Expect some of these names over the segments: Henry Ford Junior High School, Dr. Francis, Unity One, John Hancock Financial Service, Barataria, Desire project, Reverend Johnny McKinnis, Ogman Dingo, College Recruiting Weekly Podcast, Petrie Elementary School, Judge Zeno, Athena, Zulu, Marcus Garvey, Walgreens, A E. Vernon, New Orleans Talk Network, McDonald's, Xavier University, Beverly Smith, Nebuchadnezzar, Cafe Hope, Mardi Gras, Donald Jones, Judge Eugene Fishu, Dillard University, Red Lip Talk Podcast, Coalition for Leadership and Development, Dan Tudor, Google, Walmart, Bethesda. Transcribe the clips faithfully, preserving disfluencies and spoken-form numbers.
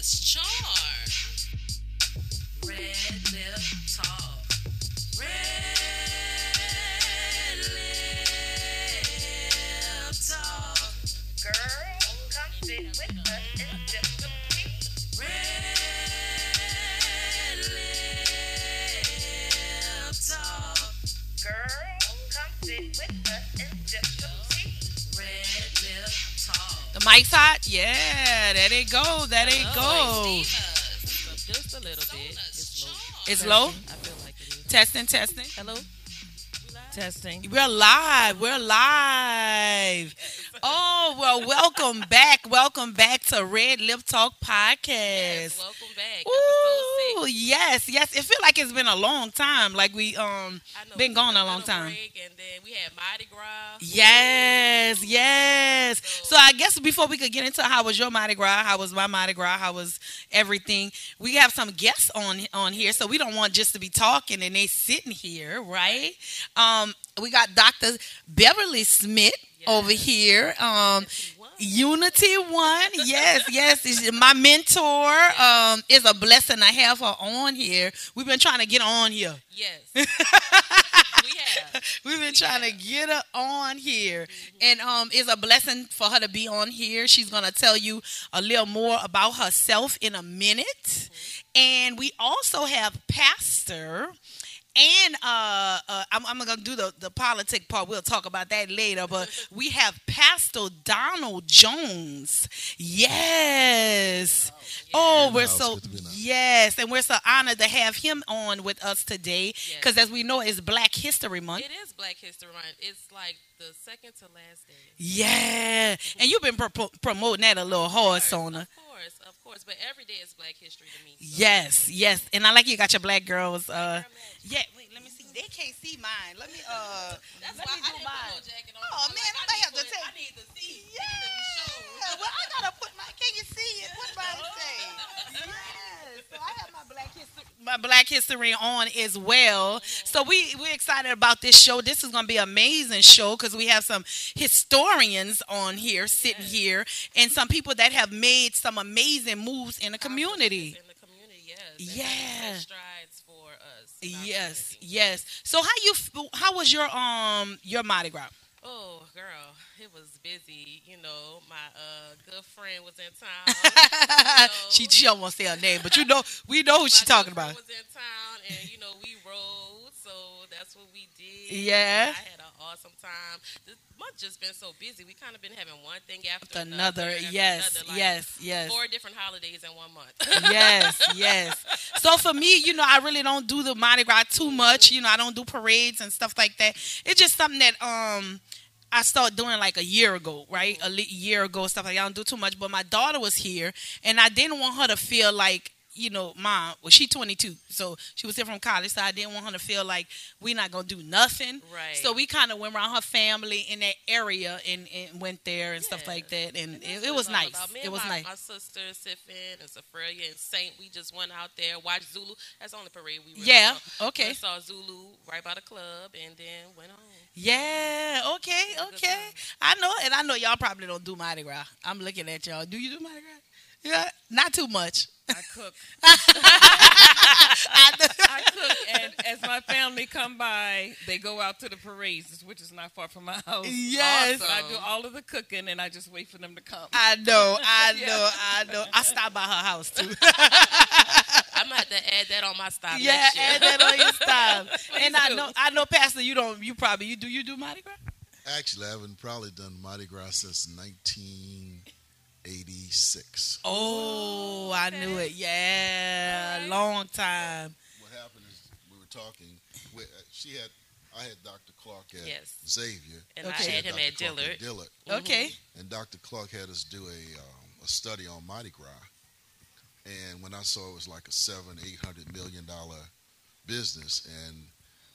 Plus Char. Red Lip Talk. Red Lip Talk. Girl, come sit with us. It's just a piece. Red Lip Talk. Girl, come sit with us. It's just a piece. Red Lip Talk. The mic's hot? Yeah, that ain't go. That ain't go. Just a little bit. It's low. It's low? I feel like it is. Testing, testing. Hello? Testing. We're live. We're live. Oh, well, welcome back. Welcome back to Red Lip Talk Podcast. Yes, welcome back. Ooh, yes, yes. It feels like it's been a long time. Like we um been gone a long time. And then we had Mardi Gras. Yes, yes. So, so I guess before we could get into how was your Mardi Gras, how was my Mardi Gras, how was everything, we have some guests on on here, so we don't want just to be talking and they sitting here, right? Um, we got Doctor Beverly Smith. Yes. Over here, um, Unity One, yes, yes, she's my mentor. Um, it's a blessing to have her on here. We've been trying to get on here. Yes, we have. We've been we trying have. to get her on here, mm-hmm. and um, it's a blessing for her to be on here. She's gonna tell you a little more about herself in a minute, mm-hmm. and we also have Pastor. And uh, uh, I'm, I'm going to do the, the politic part. We'll talk about that later. But we have Pastor Donald Jones. Yes. Oh, we're so, yes. And we're so honored to have him on with us today. Because yes. as we know, it's Black History Month. It is Black History Month. It's like the second to last day. Yeah. And you've been pro- promoting that a little hard, Sona. Of course, but every day is Black History to me. So. Yes, yes, and I like you got your black girls. Uh, yeah, wait, let me see. They can't see mine. Let me. Uh, That's let why me I do mine. Put no jacket on. Oh man, like, I, I have to take. I need to see. Yeah. Well, I gotta put my. Can you see it? What mine say? Yes. So I have my Black History. My Black History on as well. Mm-hmm. So we we're excited about this show. This is gonna be an amazing show because we have some historians on here sitting yes. here, and some people that have made some amazing. Amazing moves in the community. In the community, yes. Yeah. Strides for us. Yes, community. Yes. So how you? How was your um your Mardi Gras? Oh, girl, it was busy. You know, my uh good friend was in town. You know. she she don't want to say her name, but you know we know who she's talking about. My good friend was in town, and you know we rode, so that's what we did. Yeah. I had an awesome time. This month just been so busy. We kind of been having one thing after another. another after yes, another, like yes, yes. Four different holidays in one month. yes, yes. So for me, you know, I really don't do the Mardi Gras too much. You know, I don't do parades and stuff like that. It's just something that um. I started doing like a year ago, right? A year ago, stuff like that. I don't do too much. But my daughter was here, and I didn't want her to feel like, you know, mom, well, she's twenty-two, so she was here from college, so I didn't want her to feel like we're not going to do nothing. Right. So we kind of went around her family in that area and, and went there and yeah. stuff like that, and, and it, it was nice. It was my, nice. My sister, Siffin, and Safaria, and Saint, we just went out there, watched Zulu. That's the only parade we were Yeah, saw. okay. We saw Zulu right by the club and then went home. Yeah, okay, okay. I know, and I know y'all probably don't do Mardi Gras. I'm looking at y'all. Do you do Mardi Gras? Yeah, not too much. I cook. I, I cook, and as my family come by, they go out to the parades, which is not far from my house. Yes, awesome. I do all of the cooking, and I just wait for them to come. I know, I yeah. know, I know. I stop by her house too. I'm gonna have to add that on my style. Yeah, next year. Add that on your style. and do. I know, I know, Pastor. You don't. You probably you do. You do Mardi Gras? Actually, I haven't probably done Mardi Gras since nineteen. 19- eighty-six. Oh, I okay. knew it. Yeah, right. Long time. What happened is we were talking. We, uh, she had, I had Doctor Clark at yes. Xavier, and okay. I had, had him at Dillard. Dillard. Okay. And Doctor Clark had us do a um, a study on Mardi Gras, and when I saw it was like a seven, eight hundred million dollar business, and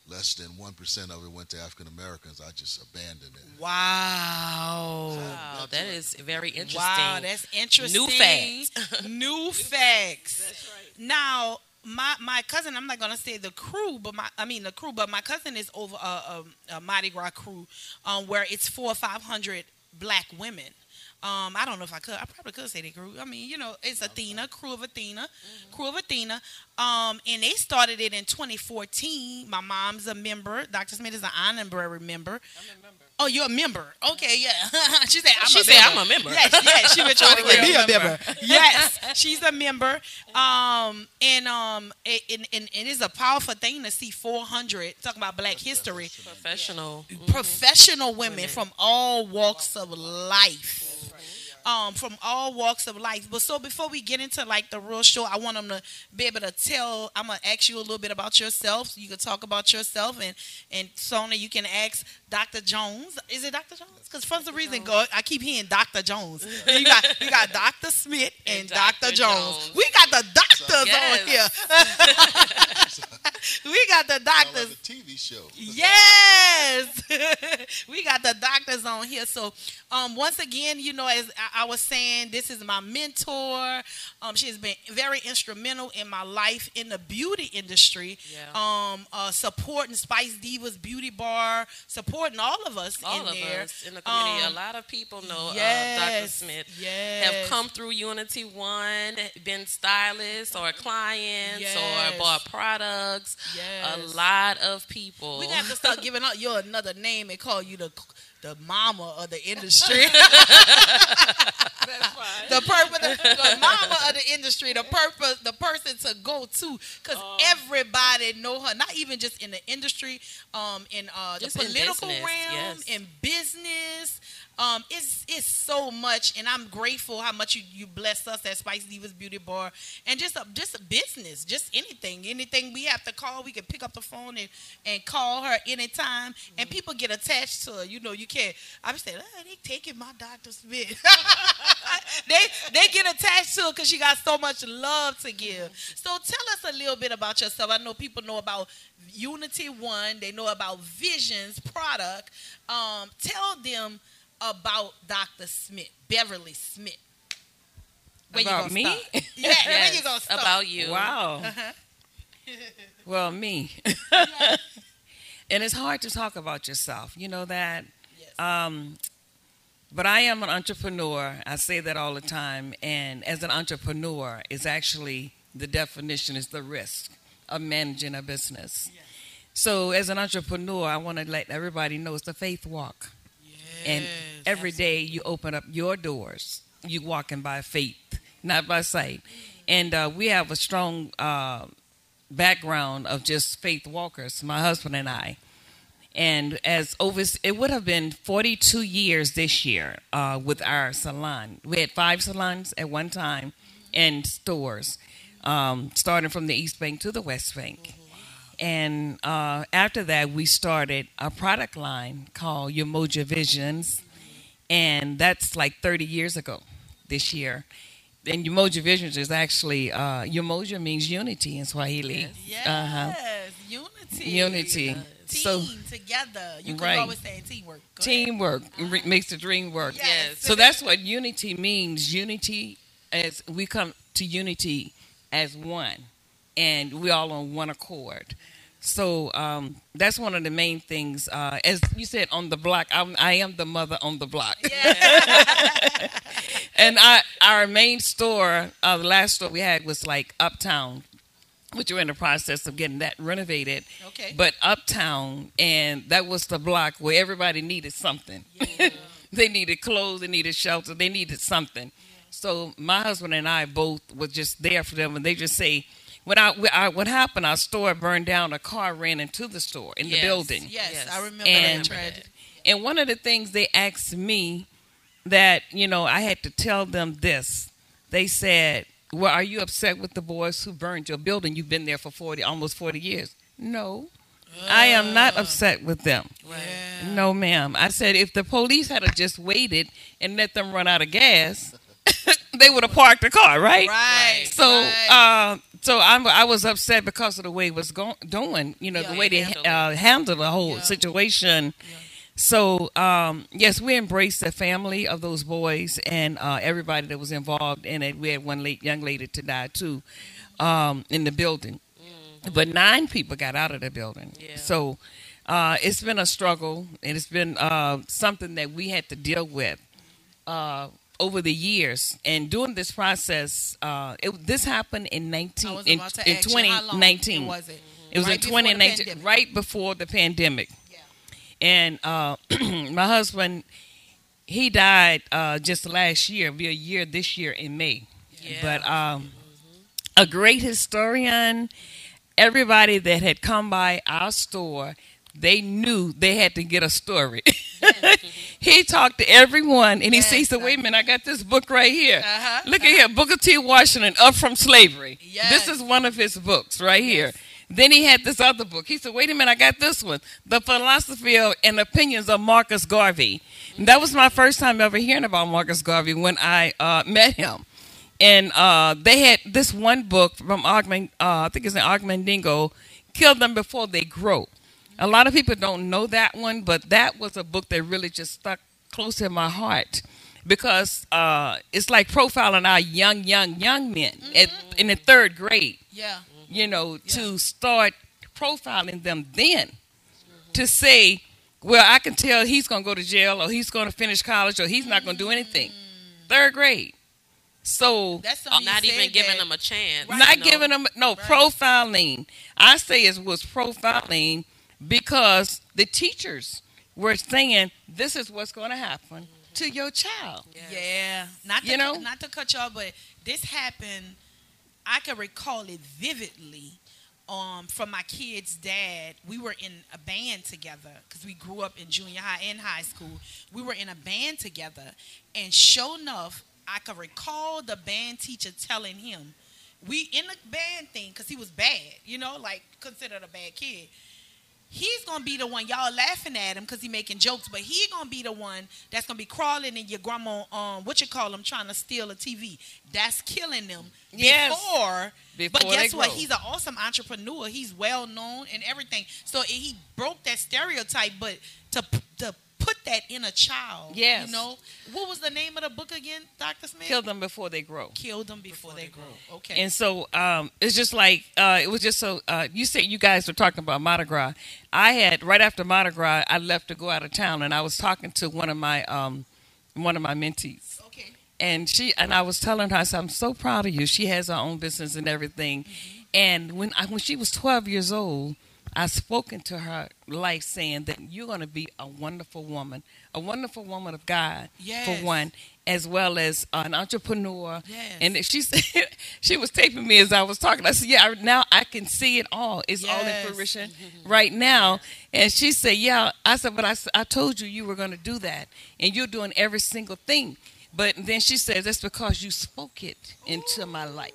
less than one percent of it went to African-Americans. I just abandoned it. Wow. So wow, that right. is very interesting. Wow, that's interesting. New facts. New facts. That's right. Now, my, my cousin, I'm not going to say the crew, but my I mean the crew, but my cousin is over a, a, a Mardi Gras crew um, where it's four or five hundred black women. Um, I don't know if I could. I probably could say they crew. I mean, you know, it's okay. Athena, crew of Athena, mm-hmm. crew of Athena. Um, and they started it in twenty fourteen. My mom's a member. Doctor Smith is an honorary member. I'm a member. Oh, you're a member. Okay, yeah. she said, I'm, she a, said member. I'm a member. Yes, yes. She been trying to get me a member. Yes, she's a member. Um, and um, it, and, and it is a powerful thing to see four hundred, talking about Black history. Professional. Mm-hmm. Professional women, women from all walks of life. Um, from all walks of life. But so before we get into like the real show, I want them to be able to tell. I'm gonna ask you a little bit about yourself. So you can talk about yourself, and and Sona, you can ask Doctor Jones. Is it Doctor Jones? Because for some reason, God, I keep hearing Doctor Jones. You got you got Doctor Smith and, and Doctor Jones. Jones. We got the doctors yes. on here. we got the doctors. Like the T V show. Yes, we got the doctors on here. So, um, once again, you know, as I, I was saying, this is my mentor. Um, she has been very instrumental in my life in the beauty industry. Yeah. Um, uh, supporting Spice Divas Beauty Bar, supporting all of us all in of there. Us in the community. Um, a lot of people know yes, uh, Doctor Smith. Yes. Have come through Unity One, been stylists or clients yes. or bought products. Yes. A lot of people. We have to start giving out your another name and call you the the mama of the industry. That's right. The purpose, the, the mama of the industry, the purpose, the person to go to, because um, everybody know her. Not even just in the industry, um, in uh, the political in business, realm, yes. in business. Um, it's it's so much, and I'm grateful how much you, you bless us at Spice Divas Beauty Bar, and just a, just a business, just anything, anything we have to call, we can pick up the phone and, and call her anytime, mm-hmm. and people get attached to her. You know, you can't. I'm saying oh, they taking my Doctor Smith. they they get attached to her because she got so much love to give. Mm-hmm. So tell us a little bit about yourself. I know people know about Unity One, they know about Visions product. Um, tell them about Doctor Smith, Beverly Smith. Where about you gonna me? Start? Yeah, yes. Where you gonna start? About you. Wow. Uh-huh. Well, me. Yes. And it's hard to talk about yourself. You know that. Yes. Um, but I am an entrepreneur. I say that all the time. And as an entrepreneur, it's actually the definition is the risk of managing a business. Yes. So as an entrepreneur, I want to let everybody know it's the faith walk. And every day you open up your doors, you walking by faith, not by sight. And uh, we have a strong uh, background of just faith walkers, my husband and I. And as over, it would have been forty-two years this year uh, with our salon. We had five salons at one time and stores, um, starting from the East Bank to the West Bank. And uh, after that, we started a product line called Yemoja Visions, and that's like thirty years ago this year. And Yemoja Visions is actually, uh, Yemoja means unity in Swahili. Yes, uh-huh. Unity. Unity. Uh, team, so, together. You could right. always say teamwork. Go teamwork uh-huh. makes the dream work. Yes. yes. So that's what unity means. Unity, as we come to unity as one. And we all on one accord. So um, that's one of the main things. Uh, as you said, on the block, I'm, I am the mother on the block. Yeah. And I, our main store, uh, the last store we had was like Uptown, which we're in the process of getting that renovated. Okay. But Uptown, and that was the block where everybody needed something. Yeah. They needed clothes, they needed shelter, they needed something. Yeah. So my husband and I both were just there for them, and they just say, What, I, I, what happened, our store burned down, a car ran into the store, in yes, the building. Yes, yes, I remember and, that tragedy. And one of the things they asked me that, you know, I had to tell them this. They said, well, are you upset with the boys who burned your building? You've been there for forty, almost forty years. No, uh, I am not upset with them. Right. No, ma'am. I said, if the police had just waited and let them run out of gas, they would have parked the car, right? Right. So, right. Uh, so I'm, I was upset because of the way it was going, doing, you know, yeah, the way they handled, uh, handled the whole yeah. situation. Yeah. So, um, yes, we embraced the family of those boys and uh, everybody that was involved in it. We had one late young lady to die, too, um, in the building. Mm-hmm. But nine people got out of the building. Yeah. So uh, it's been a struggle, and it's been uh, something that we had to deal with. Uh, over the years, and during this process, uh, it, this happened in nineteen in, in twenty nineteen. Was it? It was in twenty nineteen, right before the pandemic. Yeah. And uh, my husband, he died uh, just last year. It'll be a year this year in May. Yeah. But um, a great historian. Everybody that had come by our store, they knew they had to get a story. He talked to everyone, and he yes, says, so wait a minute, I got this book right here. Uh-huh, Look uh-huh. at here, Booker T. Washington, Up From Slavery. Yes. This is one of his books right here. Yes. Then he had this other book. He said, wait a minute, I got this one, The Philosophy of and Opinions of Marcus Garvey. And that was my first time ever hearing about Marcus Garvey when I uh, met him. And uh, they had this one book from Ogman, uh, I think it's an Ogman Dingo, Kill Them Before They Grow. A lot of people don't know that one, but that was a book that really just stuck close in my heart because uh, it's like profiling our young, young, young men mm-hmm. at, in the third grade, yeah, you know, yeah. to start profiling them then mm-hmm. to say, well, I can tell he's going to go to jail or he's going to finish college or he's not going to do anything. Mm-hmm. Third grade. So that's not even giving that, them a chance. Right, not no. giving them, no, right. profiling. I say it was profiling because the teachers were saying this is what's going to happen mm-hmm. to your child. Yes. Yeah. Not to, you know? Not to cut y'all, but this happened, I can recall it vividly um, from my kid's dad. We were in a band together because we grew up in junior high and high school. We were in a band together, and sure enough, I could recall the band teacher telling him, we in the band thing, because he was bad, you know, like considered a bad kid. He's going to be the one, y'all laughing at him because he making jokes, but he going to be the one that's going to be crawling in your grandma, um, what you call him, trying to steal a T V. That's killing them yes. before, before, but guess what? Grow. He's an awesome entrepreneur. He's well known and everything. So he broke that stereotype, but to the put that in a child. Yes. You know, what was the name of the book again, Doctor Smith? Kill Them Before They Grow. Kill Them Before, before they, they grow. grow. Okay. And so um, it's just like, uh, it was just so, uh, you said you guys were talking about Mardi Gras. I had, right after Mardi Gras, I left to go out of town, and I was talking to one of my, um, one of my mentees. Okay. And she, and I was telling her, I said, I'm so proud of you. She has her own business and everything. Mm-hmm. And when I, when she was twelve years old, I spoke into her life saying that you're going to be a wonderful woman, a wonderful woman of God, yes. for one, as well as an entrepreneur. Yes. And she said, she was taping me as I was talking. I said, yeah, now I can see it all. It's yes. all in fruition right now. And she said, yeah. I said, but I, I told you you were going to do that, and you're doing every single thing. But then she said, that's because you spoke it into my life.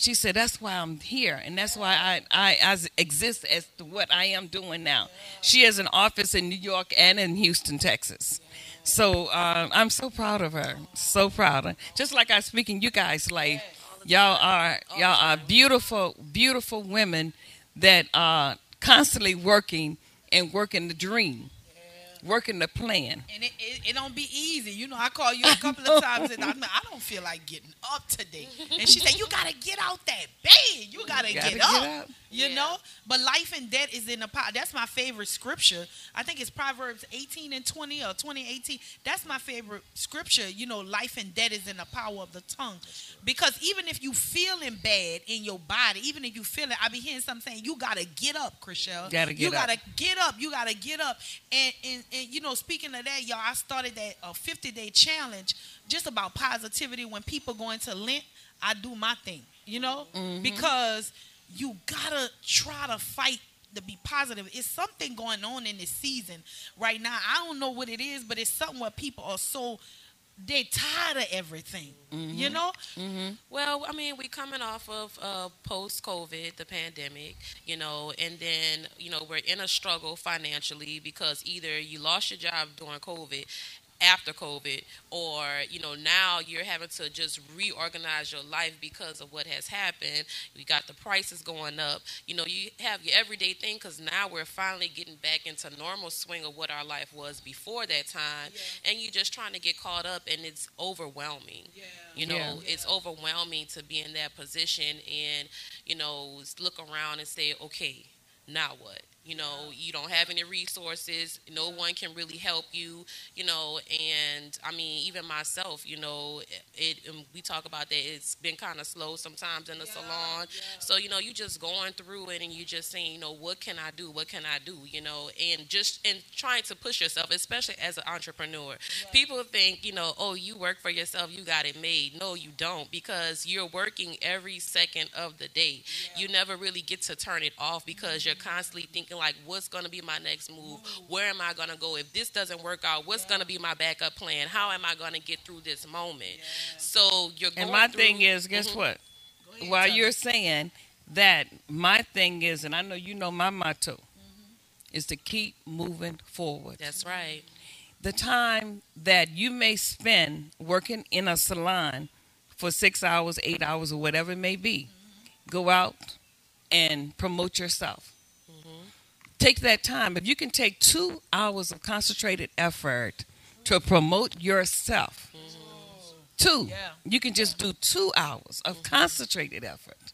She said, that's why I'm here, and that's why I, I, I exist as to what I am doing now. She has an office in New York and in Houston, Texas. So uh, I'm so proud of her, so proud of her. Just like I speak in you guys' life, y'all are, y'all are beautiful, beautiful women that are constantly working and working the dream. Working the plan. And it, it, it don't be easy. You know, I call you a couple of times and I'm like, I don't feel like getting up today. And she said, you got to get out that bed. You got to get, get up. up. You yeah. know? But life and death is in the power. That's my favorite scripture. I think it's Proverbs eighteen and twenty or twenty eighteen. That's my favorite scripture. You know, life and death is in the power of the tongue. Because even if you feeling bad in your body, even if you feeling, I be hearing something saying, you got to get up, Chriselle. Gotta get you got to get up. You got to get up. And, and And, you know, speaking of that, y'all, I started that uh, fifty-day challenge just about positivity. When people go into Lent, I do my thing, you know, mm-hmm. because you got to try to fight to be positive. It's something going on in this season right now. I don't know what it is, but it's something where people are so, they're tired of everything, mm-hmm. you know? Mm-hmm. Well, I mean, we're coming off of uh, post-COVID, the pandemic, you know, and then, you know, we're in a struggle financially because either you lost your job during COVID, after COVID, or, you know, now you're having to just reorganize your life because of what has happened. You got the prices going up. You know, you have your everyday thing because now we're finally getting back into normal swing of what our life was before that time. Yeah. And you're just trying to get caught up, and it's overwhelming. Yeah. You know, yeah. it's overwhelming to be in that position and, you know, look around and say, okay, now what? You know, you don't have any resources. No one can really help you, you know. And I mean, even myself, you know, it, it we talk about that. It's been kind of slow sometimes in the yeah, salon. Yeah. So, you know, you just going through it and you just saying, you know, what can I do? What can I do? You know, and just and trying to push yourself, especially as an entrepreneur. Yeah. People think, you know, oh, you work for yourself. You got it made. No, you don't, because you're working every second of the day. Yeah. You never really get to turn it off because mm-hmm. you're constantly thinking, like, what's going to be my next move? Where am I going to go? If this doesn't work out, what's yeah. going to be my backup plan? How am I going to get through this moment? Yeah. So you're going And my through, thing is, guess mm-hmm. what? Go ahead, While you're me. saying that, my thing is, and I know you know my motto, mm-hmm. is to keep moving forward. That's right. The time that you may spend working in a salon for six hours, eight hours, or whatever it may be, mm-hmm. go out and promote yourself. Take that time. If you can take two hours of concentrated effort to promote yourself, mm-hmm. two, yeah. you can just yeah. do two hours of mm-hmm. concentrated effort.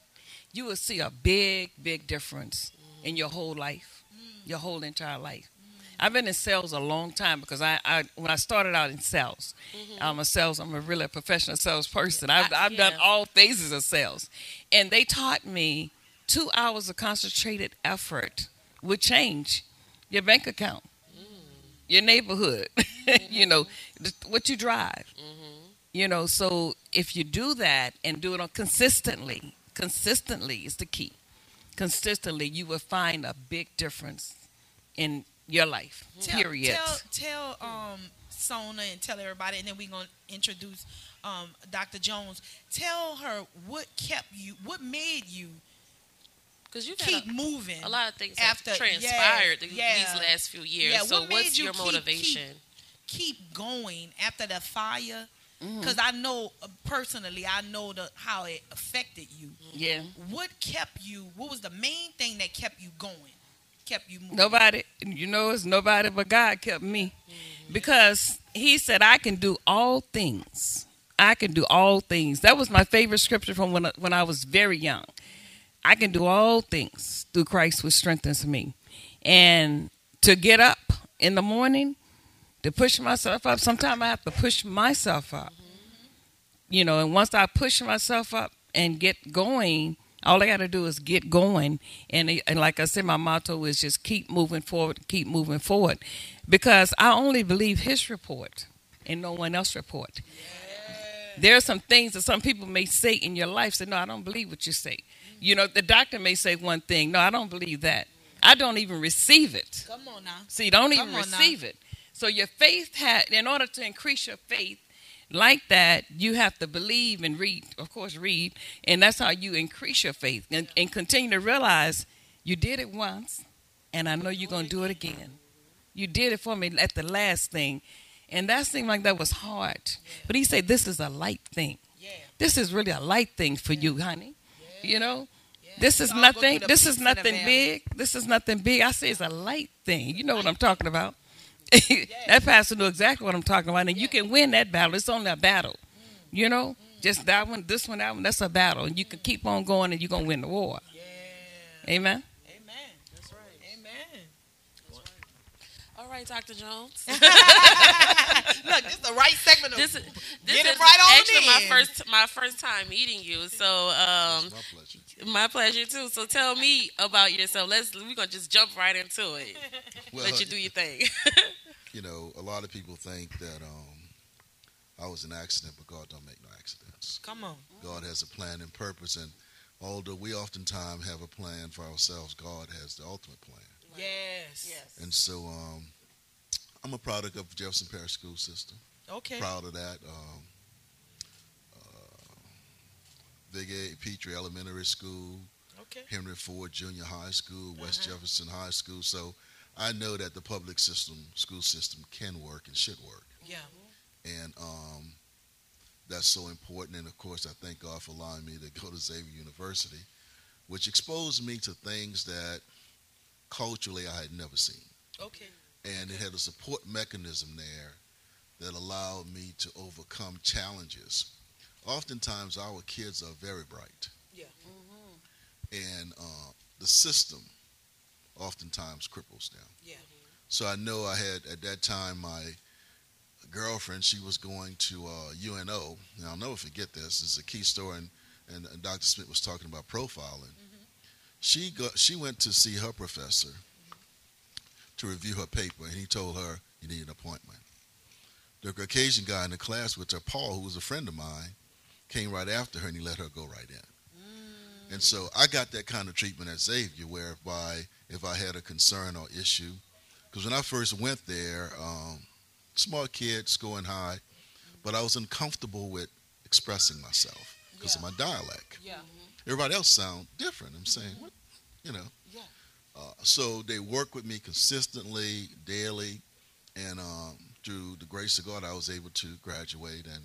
You will see a big, big difference mm-hmm. in your whole life, mm-hmm. your whole entire life. Mm-hmm. I've been in sales a long time because I, I when I started out in sales, mm-hmm. I'm a sales. I'm a really a professional salesperson. I've, I, I've yeah. done all phases of sales, and they taught me two hours of concentrated effort would change your bank account, mm. your neighborhood, mm-hmm. you know, th- what you drive. Mm-hmm. You know, so if you do that and do it on consistently, consistently is the key. Consistently, you will find a big difference in your life, tell, period. Tell, tell um, Sona and tell everybody, and then we're going to introduce um, Doctor Jones. Tell her what kept you, what made you, because you keep a, moving. A lot of things after, have transpired yeah, yeah. these last few years. Yeah, so what what's you your keep, motivation? Keep, keep going after the fire. Because mm-hmm. I know, personally, I know the, how it affected you. Yeah. What kept you, what was the main thing that kept you going? Kept you moving? Nobody, you know, it's nobody but God kept me. Mm-hmm. Because he said, I can do all things. I can do all things. That was my favorite scripture from when, when I was very young. I can do all things through Christ who strengthens me. And to get up in the morning, to push myself up, sometimes I have to push myself up. Mm-hmm. You know, and once I push myself up and get going, all I got to do is get going. And, and like I said, my motto is just keep moving forward, keep moving forward. Because I only believe his report and no one else's report. Yeah. There are some things that some people may say in your life that, no, I don't believe what you say. You know, the doctor may say one thing. No, I don't believe that. I don't even receive it. Come on now. See, don't even Come on receive now. it. So your faith had, in order to increase your faith like that, you have to believe and read, of course, read. And that's how you increase your faith and, and continue to realize you did it once, and I know you're going to do it again. You did it for me at the last thing. And that seemed like that was hard. But he said, this is a light thing. This is really a light thing for you, honey. You know, yeah. this is nothing. This is nothing big. This is nothing big. I say it's a light thing. You know what I'm talking about. Yeah. That pastor knew exactly what I'm talking about. And yeah. you can win that battle. It's only a battle. Mm. You know, mm. just that one, this one, that one. That's a battle. And you mm. can keep on going and you're going to win the war. Yeah. Amen. Amen. That's right. Amen. That's right. All right, Doctor Jones. Look, this is the right segment. Of this is, this get is it right on actually my first my first time meeting you. So um, my pleasure. My pleasure too. So tell me about yourself. Let's we're gonna just jump right into it. Well, let you do your thing. You know, a lot of people think that um, I was an accident, but God don't make no accidents. Come on. God has a plan and purpose, and although we oftentimes have a plan for ourselves, God has the ultimate plan. Right. Yes. Yes. And so. Um, I'm a product of Jefferson Parish school system. Okay. Proud of that. Um, uh, Big A, Petrie Elementary School. Okay. Henry Ford Junior High School, West uh-huh. Jefferson High School. So I know that the public system, school system can work and should work. Yeah. And um, that's so important. And, of course, I thank God for allowing me to go to Xavier University, which exposed me to things that culturally I had never seen. Okay. And it had a support mechanism there that allowed me to overcome challenges. Oftentimes, our kids are very bright. Yeah. Mm-hmm. And uh, the system oftentimes cripples now. Yeah. So I know I had, at that time, my girlfriend, she was going to uh, U N O. Now, I'll never forget this. It's a key story, and, and, and Doctor Smith was talking about profiling. Mm-hmm. She got, she went to see her professor mm-hmm. to review her paper, and he told her, you need an appointment. The Caucasian guy in the class with her, Paul, who was a friend of mine, came right after her, and he let her go right in. Mm. And so I got that kind of treatment at Xavier, whereby if I had a concern or issue, because when I first went there, um, smart kid, scoring high, but I was uncomfortable with expressing myself because yeah. of my dialect. Yeah. Mm-hmm. Everybody else sound different. I'm saying, mm-hmm. what, you know. Yeah. Uh, so they work with me consistently, daily, and um, through the grace of God, I was able to graduate and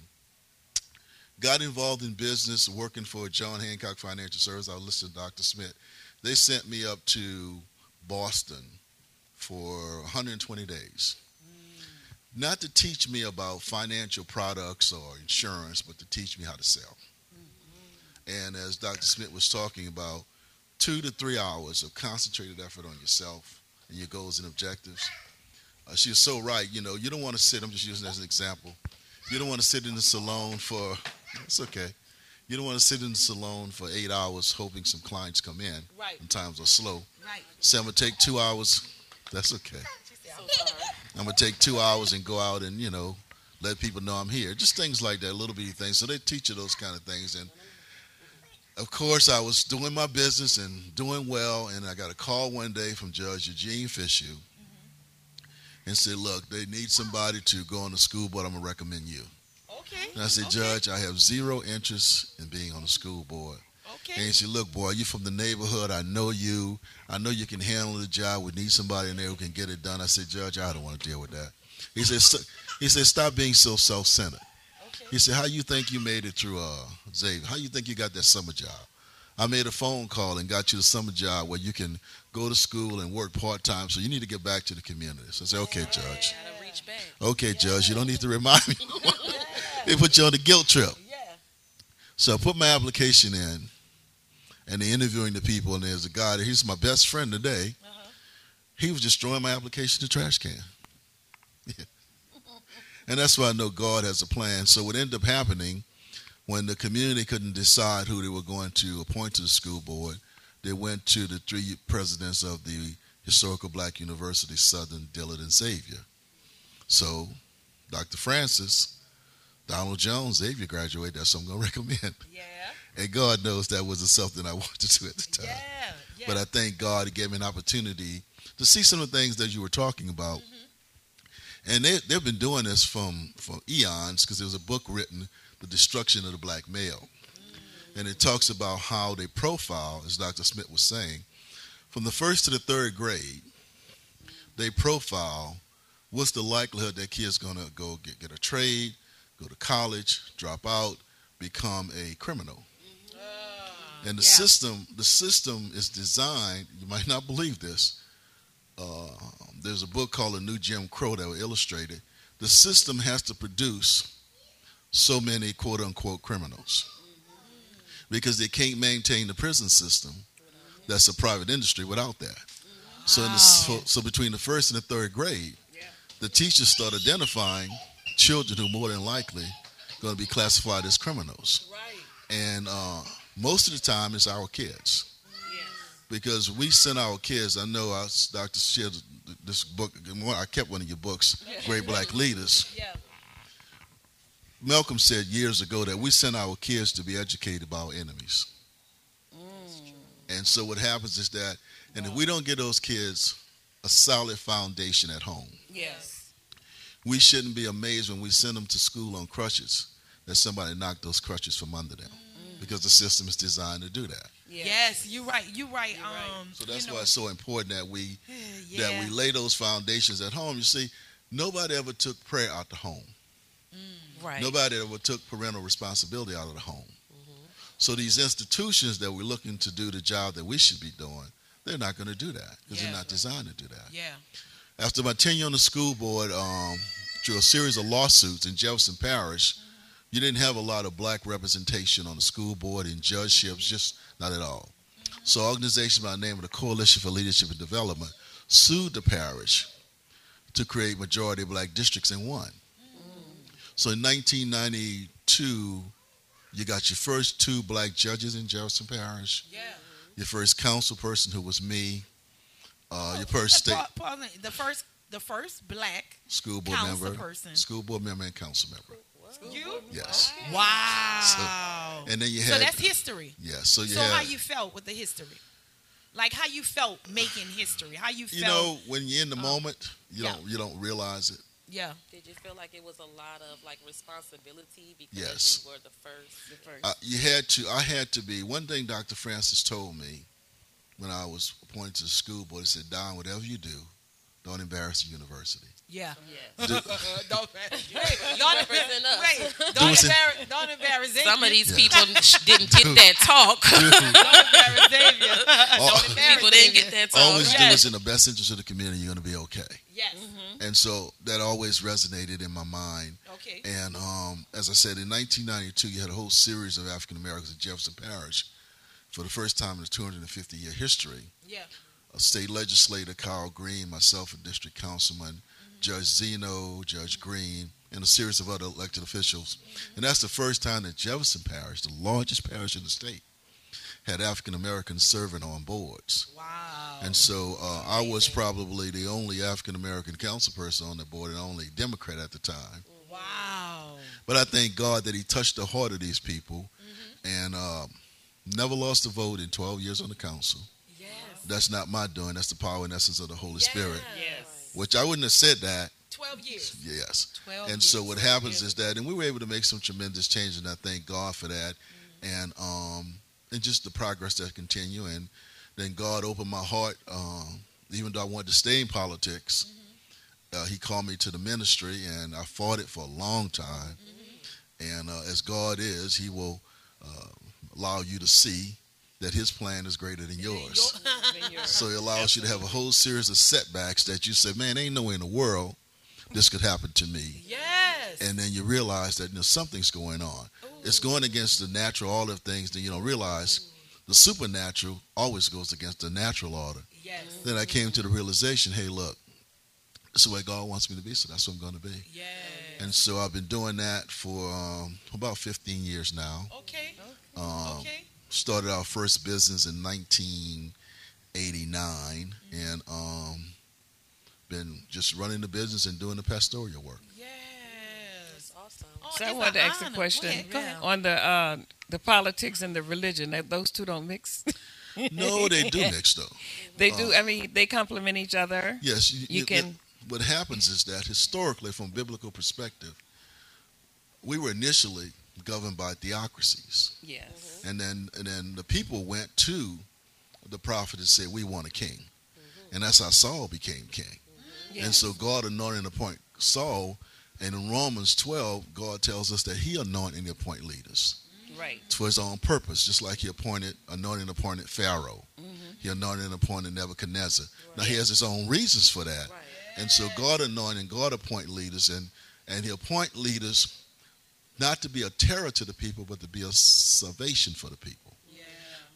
got involved in business, working for John Hancock Financial Service. I listened to Doctor Smith. They sent me up to Boston for one hundred twenty days. Mm. Not to teach me about financial products or insurance, but to teach me how to sell. Mm-hmm. And as Doctor Smith was talking about, two to three hours of concentrated effort on yourself and your goals and objectives. Uh, she was so right. You know, you don't want to sit, I'm just using that as an example. You don't want to sit in the salon for, it's okay. You don't want to sit in the salon for eight hours hoping some clients come in. Right. Sometimes are slow. Right. So I'm going to take two hours. That's okay. I'm going to take two hours and go out and, you know, let people know I'm here. Just things like that, little bitty things. So they teach you those kind of things. And, of course, I was doing my business and doing well. And I got a call one day from Judge Eugene Fishu. And said, look, they need somebody to go on the school board. I'm going to recommend you. Okay. And I said, Judge, okay. I have zero interest in being on the school board. Okay. And he said, look, boy, you're from the neighborhood. I know you. I know you can handle the job. We need somebody in there who can get it done. I said, Judge, I don't want to deal with that. He said, so, he said stop being so self-centered. Okay. He said, how you think you made it through uh, Xavier? How you think you got that summer job? I made a phone call and got you the summer job where you can go to school and work part-time, so you need to get back to the community. So I said, okay, Judge. Okay, yeah. Judge, you don't need to remind me. They put you on the guilt trip. Yeah. So I put my application in, and they're interviewing the people, and there's a guy there. He's my best friend today. Uh-huh. He was just throwing my application in the trash can. Yeah. And that's why I know God has a plan. So what ended up happening, when the community couldn't decide who they were going to appoint to the school board, they went to the three presidents of the historical black universities, Southern, Dillard, and Xavier. So Doctor Francis, Donald Jones, Xavier graduated. That's what I'm going to recommend. Yeah. And God knows that wasn't something I wanted to do at the time. Yeah, yeah. But I thank God it gave me an opportunity to see some of the things that you were talking about. Mm-hmm. And they, they've been doing this from, from eons, because there was a book written, The Destruction of the Black Male. Mm. And it talks about how they profile, as Doctor Smith was saying, from the first to the third grade, they profile what's the likelihood that kid's going to go get, get a trade, go to college, drop out, become a criminal. Mm. And the yeah. system, the system is designed, you might not believe this, uh, there's a book called A New Jim Crow that was illustrated. The system has to produce so many quote-unquote criminals because they can't maintain the prison system that's a private industry without that. Wow. So, in the, so, so between the first and the third grade, yeah. the teachers start identifying children who more than likely going to be classified as criminals. Right. And uh, most of the time it's our kids yes. because we send our kids, I know I, Doctor shared this book, I kept one of your books, Great Black Leaders. Yeah. Malcolm said years ago that we send our kids to be educated by our enemies. Mm. And so what happens is that, and wow. if we don't give those kids a solid foundation at home, yes, we shouldn't be amazed when we send them to school on crutches that somebody knocked those crutches from under them mm. because the system is designed to do that. Yes, yes you're right. You're right. You're right. Um, so that's you know, why it's so important that we, yeah. that we lay those foundations at home. You see, nobody ever took prayer out the home. Right. Nobody ever took parental responsibility out of the home. Mm-hmm. So these institutions that we're looking to do the job that we should be doing, they're not going to do that because yeah, they're not right. designed to do that. Yeah. After my tenure on the school board, um, through a series of lawsuits in Jefferson Parish, mm-hmm. you didn't have a lot of black representation on the school board in judgeships, just not at all. Mm-hmm. So organizations by the name of the Coalition for Leadership and Development sued the parish to create majority black districts and won. So in nineteen ninety-two, you got your first two black judges in Jefferson Parish. Yeah. Your first council person, who was me. Uh, oh, your first state. Paul, Paul, the first, the first black school board member, person. School board member, and council member. Wow. You? Yes. Wow. So, and then you had. So that's history. Yeah. So you. So had, how you felt with the history? Like how you felt making history? How you felt? You know, when you're in the um, moment, you yeah. don't you don't realize it. Yeah. Did you feel like it was a lot of like responsibility because yes. you were the first? The first? Uh, you had to. I had to be. One thing Doctor Francis told me when I was appointed to the school board, he said, "Don, whatever you do, don't embarrass the university." Yeah. yeah. Do, don't embarrass us. Don't embarrass. Don't embarrass. Some of these yeah. people didn't get that talk. Don't embarrass Xavier. Don't embarrass people didn't get that talk. Always yes. do what's in the best interest of the community. You're going to be okay. Yes. Mm-hmm. And so that always resonated in my mind. Okay. And um, as I said, in nineteen ninety-two, you had a whole series of African Americans in Jefferson Parish for the first time in its two hundred fifty year history. Yeah. A state legislator, Kyle Green, myself, and district councilman, mm-hmm. Judge Zeno, Judge Green, and a series of other elected officials. Mm-hmm. And that's the first time that Jefferson Parish, the largest parish in the state, had African Americans serving on boards. Wow. And so uh, I was probably the only African American council person on the board and only Democrat at the time. Wow. But I thank God that he touched the heart of these people mm-hmm. and uh, never lost a vote in twelve years on the council. Yes. That's not my doing. That's the power and essence of the Holy yes. Spirit. Yes. Which I wouldn't have said that. twelve years. Yes. twelve and years. So what happens is that, and we were able to make some tremendous changes, and I thank God for that. Mm-hmm. And, um, And just the progress that continue. And then God opened my heart. Um, even though I wanted to stay in politics, mm-hmm. uh, he called me to the ministry, and I fought it for a long time. Mm-hmm. And uh, as God is, he will uh, allow you to see that his plan is greater than yours. So he allows Absolutely. You to have a whole series of setbacks that you say, man, ain't no way in the world this could happen to me. Yes. And then you realize that you know, something's going on. It's going against the natural order of things that you don't realize. The supernatural always goes against the natural order. Yes. Then I came to the realization, hey, look, this is the way God wants me to be, so that's what I'm going to be. Yes. And so I've been doing that for um, about fifteen years now. Okay. Um, okay. Started our first business in nineteen eighty-nine mm-hmm. and um, been just running the business and doing the pastoral work. So I wanted to ask a question ahead, go ahead. on the uh, the politics and the religion. That those two don't mix. No, they do mix though. They uh, do. I mean, they complement each other. Yes, you, you can. It, what happens is that historically, from a biblical perspective, we were initially governed by theocracies. Yes, mm-hmm. and then and then the people went to the prophet and said, "We want a king," mm-hmm. and that's how Saul became king. Mm-hmm. Yes. And so God anointed and appointed Saul. And in Romans twelve, God tells us that he anointed and appointed leaders. Right. For his own purpose, just like he appointed, anointed and appointed Pharaoh. Mm-hmm. He anointed and appointed Nebuchadnezzar. Right. Now he has his own reasons for that. Right. And so God anointed and God appointed leaders. And, and he appointed leaders not to be a terror to the people, but to be a salvation for the people. Yeah.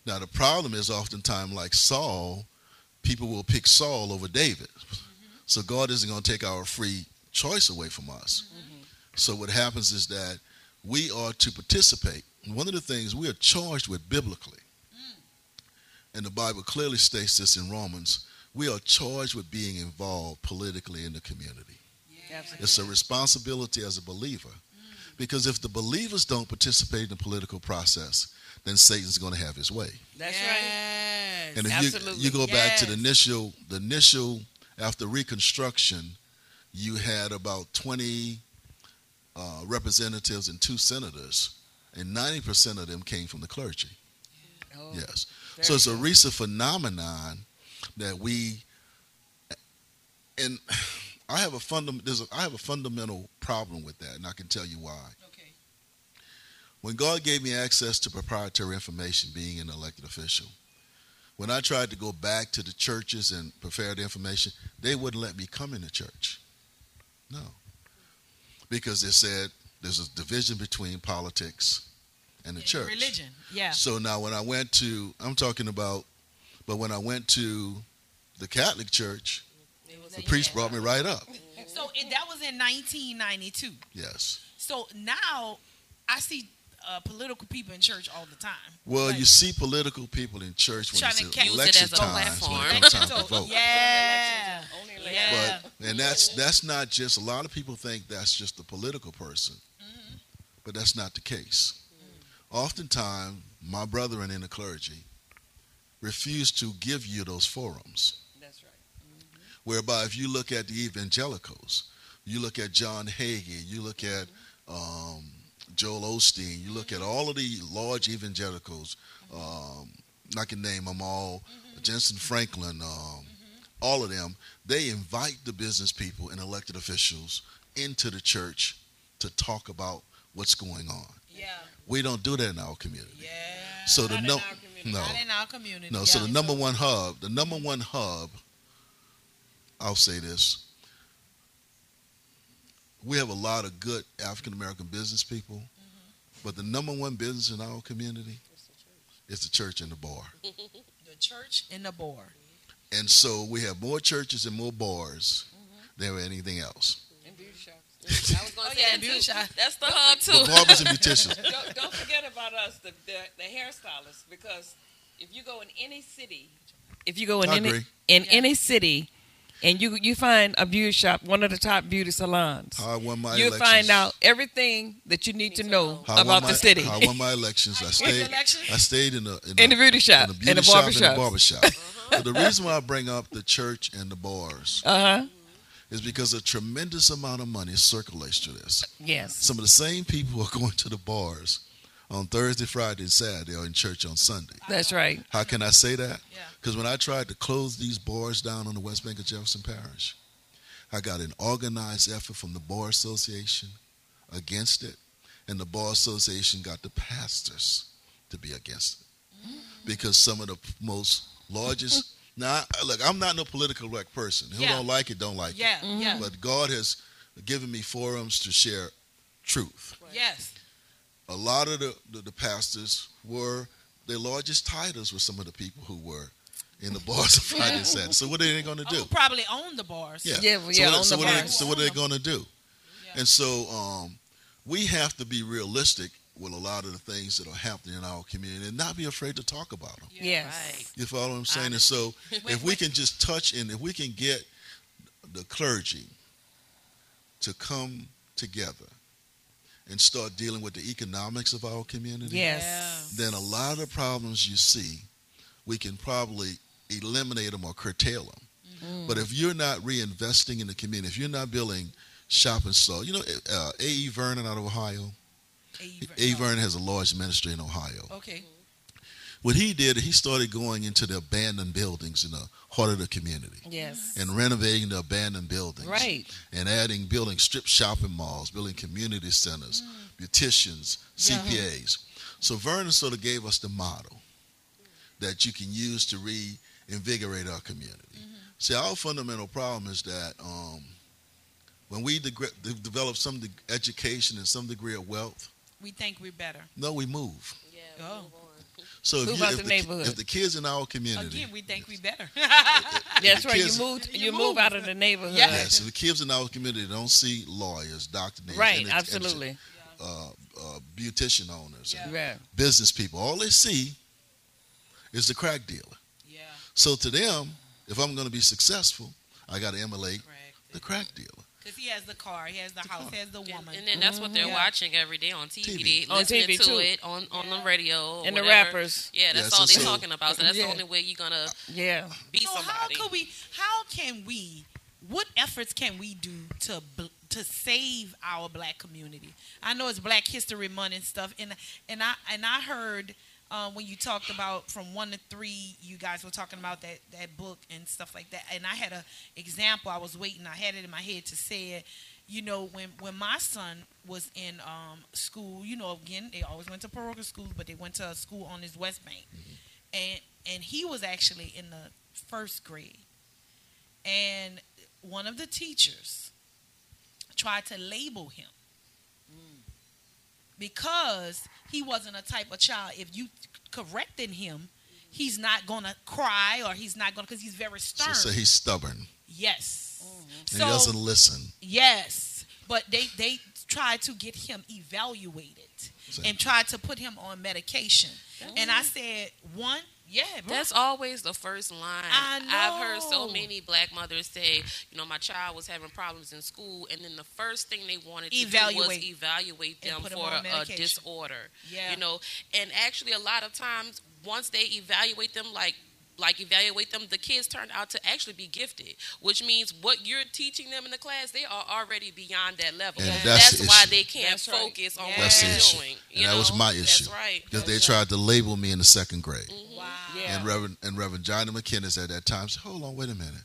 Now the problem is oftentimes like Saul, people will pick Saul over David. Mm-hmm. So God isn't going to take our free choice away from us. Mm-hmm. So what happens is that we are to participate. One of the things we are charged with biblically, mm. and the Bible clearly states this in Romans, we are charged with being involved politically in the community. Yes. It's a responsibility as a believer, mm. because if the believers don't participate in the political process, then Satan's going to have his way. That's yes. right. And if Absolutely. you, you go yes. back to the initial, the initial after Reconstruction, you had about twenty uh, representatives and two senators, and ninety percent of them came from the clergy. Oh, yes. So it's a recent phenomenon that we, and I have a, funda- there's a, I have a fundamental problem with that, and I can tell you why. Okay. When God gave me access to proprietary information, being an elected official, when I tried to go back to the churches and prepare the information, they wouldn't let me come in the church. No, because they said there's a division between politics and the church. Religion, yeah. So now when I went to, I'm talking about But when I went to the Catholic church, the priest brought me right up. So it, that was in nineteen ninety-two. Yes. So now I see uh, political people in church all the time. Well, like, you see political people in church when it's election it time. It time to vote. Yeah. Yeah. But, and that's that's not just, a lot of people think that's just the political person, mm-hmm. but that's not the case. Mm-hmm. Oftentimes, my brethren in the clergy refuse to give you those forums. Whereby if you look at the evangelicals, you look at John Hagee, you look at um, Joel Osteen, you look at all of the large evangelicals, um, I can name them all, mm-hmm. Jensen Franklin, um, mm-hmm. all of them, they invite the business people and elected officials into the church to talk about what's going on. Yeah. We don't do that in our community. Yeah. So the Not no, in our community. No, Not in our community. No, yeah. So the number one hub, the number one hub, I'll say this. We have a lot of good African-American business people, mm-hmm. but the number one business in our community is the church and the bar. The church and the bar. And so we have more churches and more bars mm-hmm. than anything else. And beauty shops. I was going to oh, say yeah, beauty shops. That's the hub, too. The barbers and beauticians. Don't, don't forget about us, the, the, the hairstylists, because if you go in any city, if you go in, any, in yeah. any city, and you you find a beauty shop, one of the top beauty salons. How I won my You'll elections. find out everything that you need to know how about my, the city. How I won my elections. I stayed I stayed in the in, in the, the beauty shop, in the, beauty in the shop, barber shop, in the barber shop. Uh-huh. The reason why I bring up the church and the bars uh-huh. is because a tremendous amount of money circulates through this. Yes. Some of the same people are going to the bars on Thursday, Friday, and Saturday, or in church on Sunday. That's right. How can I say that? Because yeah. when I tried to close these bars down on the West Bank of Jefferson Parish, I got an organized effort from the Bar Association against it, and the Bar Association got the pastors to be against it. Mm-hmm. Because some of the most largest... now, look, I'm not no political rec person. Who yeah. don't like it, don't like yeah. it. Mm-hmm. Yeah. But God has given me forums to share truth. Right. Yes. A lot of the, the, the pastors were, their largest titles were some of the people who were in the bars of Friday and Saturday. So what are they going to do? Oh, probably own the bars. Yeah, yeah, yeah so, own so the bars. They, so what are they going to do? Yeah. And so um, we have to be realistic with a lot of the things that are happening in our community and not be afraid to talk about them. Yeah, yes. Right. You follow what I'm saying? I, and so wait, if we wait. can just touch and if we can get the clergy to come together and start dealing with the economics of our community, yes. then a lot of the problems you see, we can probably eliminate them or curtail them. Mm-hmm. But if you're not reinvesting in the community, if you're not building shopping stalls, you know, uh, A E. Vernon out of Ohio, A E. Vernon has a large ministry in Ohio. Okay. What he did, he started going into the abandoned buildings in the heart of the community. Yes. And renovating the abandoned buildings. Right. And adding building strip shopping malls, building community centers, mm. beauticians, C P As. Yeah. So Vernon sort of gave us the model that you can use to reinvigorate our community. Mm-hmm. See, our fundamental problem is that um, when we de- de- develop some de- education and some degree of wealth, we think we're better. No, we move. Yeah. We oh. move So if, you, if, the, if the kids in our community, again, we think we better. That's right. You move, you, you move, move out of the neighborhood. Yeah. yeah. So the kids in our community don't see lawyers, doctors, right? Absolutely. Uh, uh, beautician owners, yeah. Yeah. business people. All they see is the crack dealer. Yeah. So to them, if I'm going to be successful, I got to emulate the crack dealer. Because he has the car, he has the, the house, car. he has the woman. And, and then that's what they're yeah. watching every day on T V. T V. They listen to too. it on, on yeah. the radio. And whatever. the rappers. Yeah, that's yeah, all so, they're so, talking about. So that's yeah. the only way you're going to yeah. be so somebody. How could we, how can we, what efforts can we do to to save our black community? I know it's Black History Month and stuff. And, and, I, and I heard uh, when you talked about from one to three, you guys were talking about that, that book and stuff like that. And I had an example. I was waiting. I had it in my head to say it. You know, when, when my son was in um, school, you know, again, they always went to parochial schools, but they went to a school on his West Bank. Mm-hmm. And, and he was actually in the first grade. And one of the teachers tried to label him. Because he wasn't a type of child, if you corrected him, he's not going to cry or he's not going to, because he's very stern. So he's stubborn. Yes. Mm-hmm. So, he doesn't listen. Yes. But they, they try to get him evaluated so. and try to put him on medication. Mm-hmm. And I said, one, yeah, bro. That's always the first line. I know. I've heard so many black mothers say, you know, my child was having problems in school, and then the first thing they wanted to evaluate. do was evaluate them for a disorder. Yeah. You know, and actually a lot of times once they evaluate them, like, like evaluate them, the kids turned out to actually be gifted, which means what you're teaching them in the class, they are already beyond that level. And that's that's the why issue. They can't that's focus right. on that's what they're doing. You know? That was my issue. That's right. Because they right. tried to label me in the second grade. Mm-hmm. Wow. Yeah. And Reverend and Reverend Johnny McKinnis at that time said, hold on, wait a minute.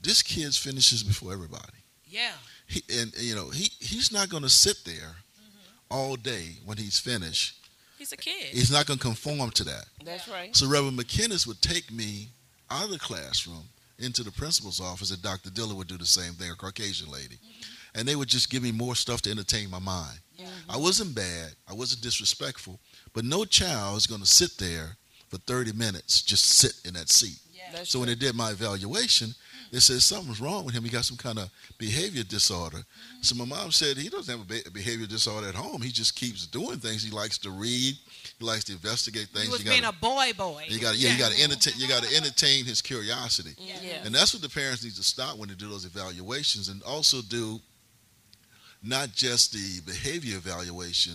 This kid finishes before everybody. Yeah. He, and, you know, he, he's not going to sit there mm-hmm. all day when he's finished. He's a kid. He's not going to conform to that. That's right. So Reverend McKinnis would take me out of the classroom into the principal's office, and Doctor Diller would do the same thing, a Caucasian lady. Mm-hmm. And they would just give me more stuff to entertain my mind. Mm-hmm. I wasn't bad. I wasn't disrespectful. But no child is going to sit there for thirty minutes, just sit in that seat. Yeah. So true. When they did my evaluation, they said something's wrong with him. He got some kind of behavior disorder. Mm-hmm. So my mom said he doesn't have a behavior disorder at home. He just keeps doing things. He likes to read. He likes to investigate things. He was you gotta, being a boy boy. You got yeah, yeah. You got to entertain. You got to entertain his curiosity. Yeah. Yeah. And that's what the parents need to stop when they do those evaluations, and also do not just the behavior evaluation,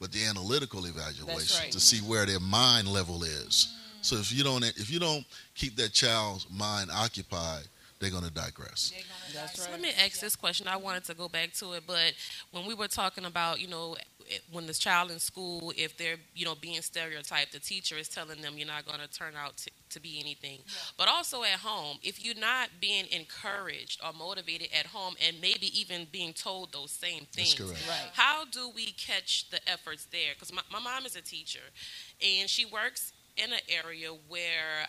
but the analytical evaluation right. to see where their mind level is. Mm-hmm. So if you don't if you don't keep that child's mind occupied, they're going to digress. That's right. So let me ask this question. I wanted to go back to it, but when we were talking about, you know, when this child in school, if they're, you know, being stereotyped, the teacher is telling them you're not going to turn out to, to be anything. Yeah. But also at home, if you're not being encouraged or motivated at home and maybe even being told those same things, right. how do we catch the efforts there? Because my, my mom is a teacher, and she works in an area where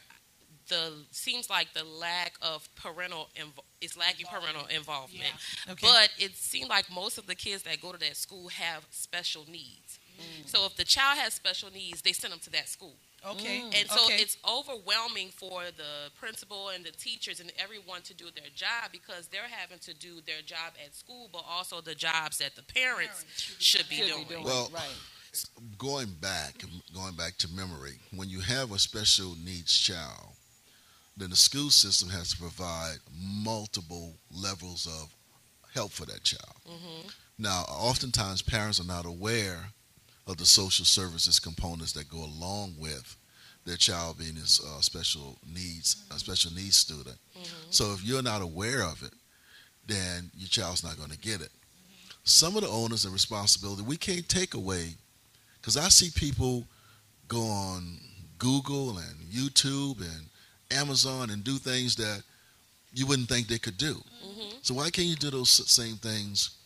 the seems like the lack of parental inv- is lacking parental involvement, yeah. okay. but it seemed like most of the kids that go to that school have special needs. Mm. So if the child has special needs, they send them to that school. Okay, mm. and so okay. it's overwhelming for the principal and the teachers and everyone to do their job, because they're having to do their job at school, but also the jobs that the parents, parents should, be, should doing. be doing. Well, right. going back, going back to memory, when you have a special needs child, then the school system has to provide multiple levels of help for that child. Mm-hmm. Now, oftentimes parents are not aware of the social services components that go along with their child being a uh, special needs, a special needs student. Mm-hmm. So if you're not aware of it, then your child's not going to get it. Mm-hmm. Some of the owners and responsibility we can't take away, because I see people go on Google and YouTube and Amazon and do things that you wouldn't think they could do. Mm-hmm. So why can't you do those same things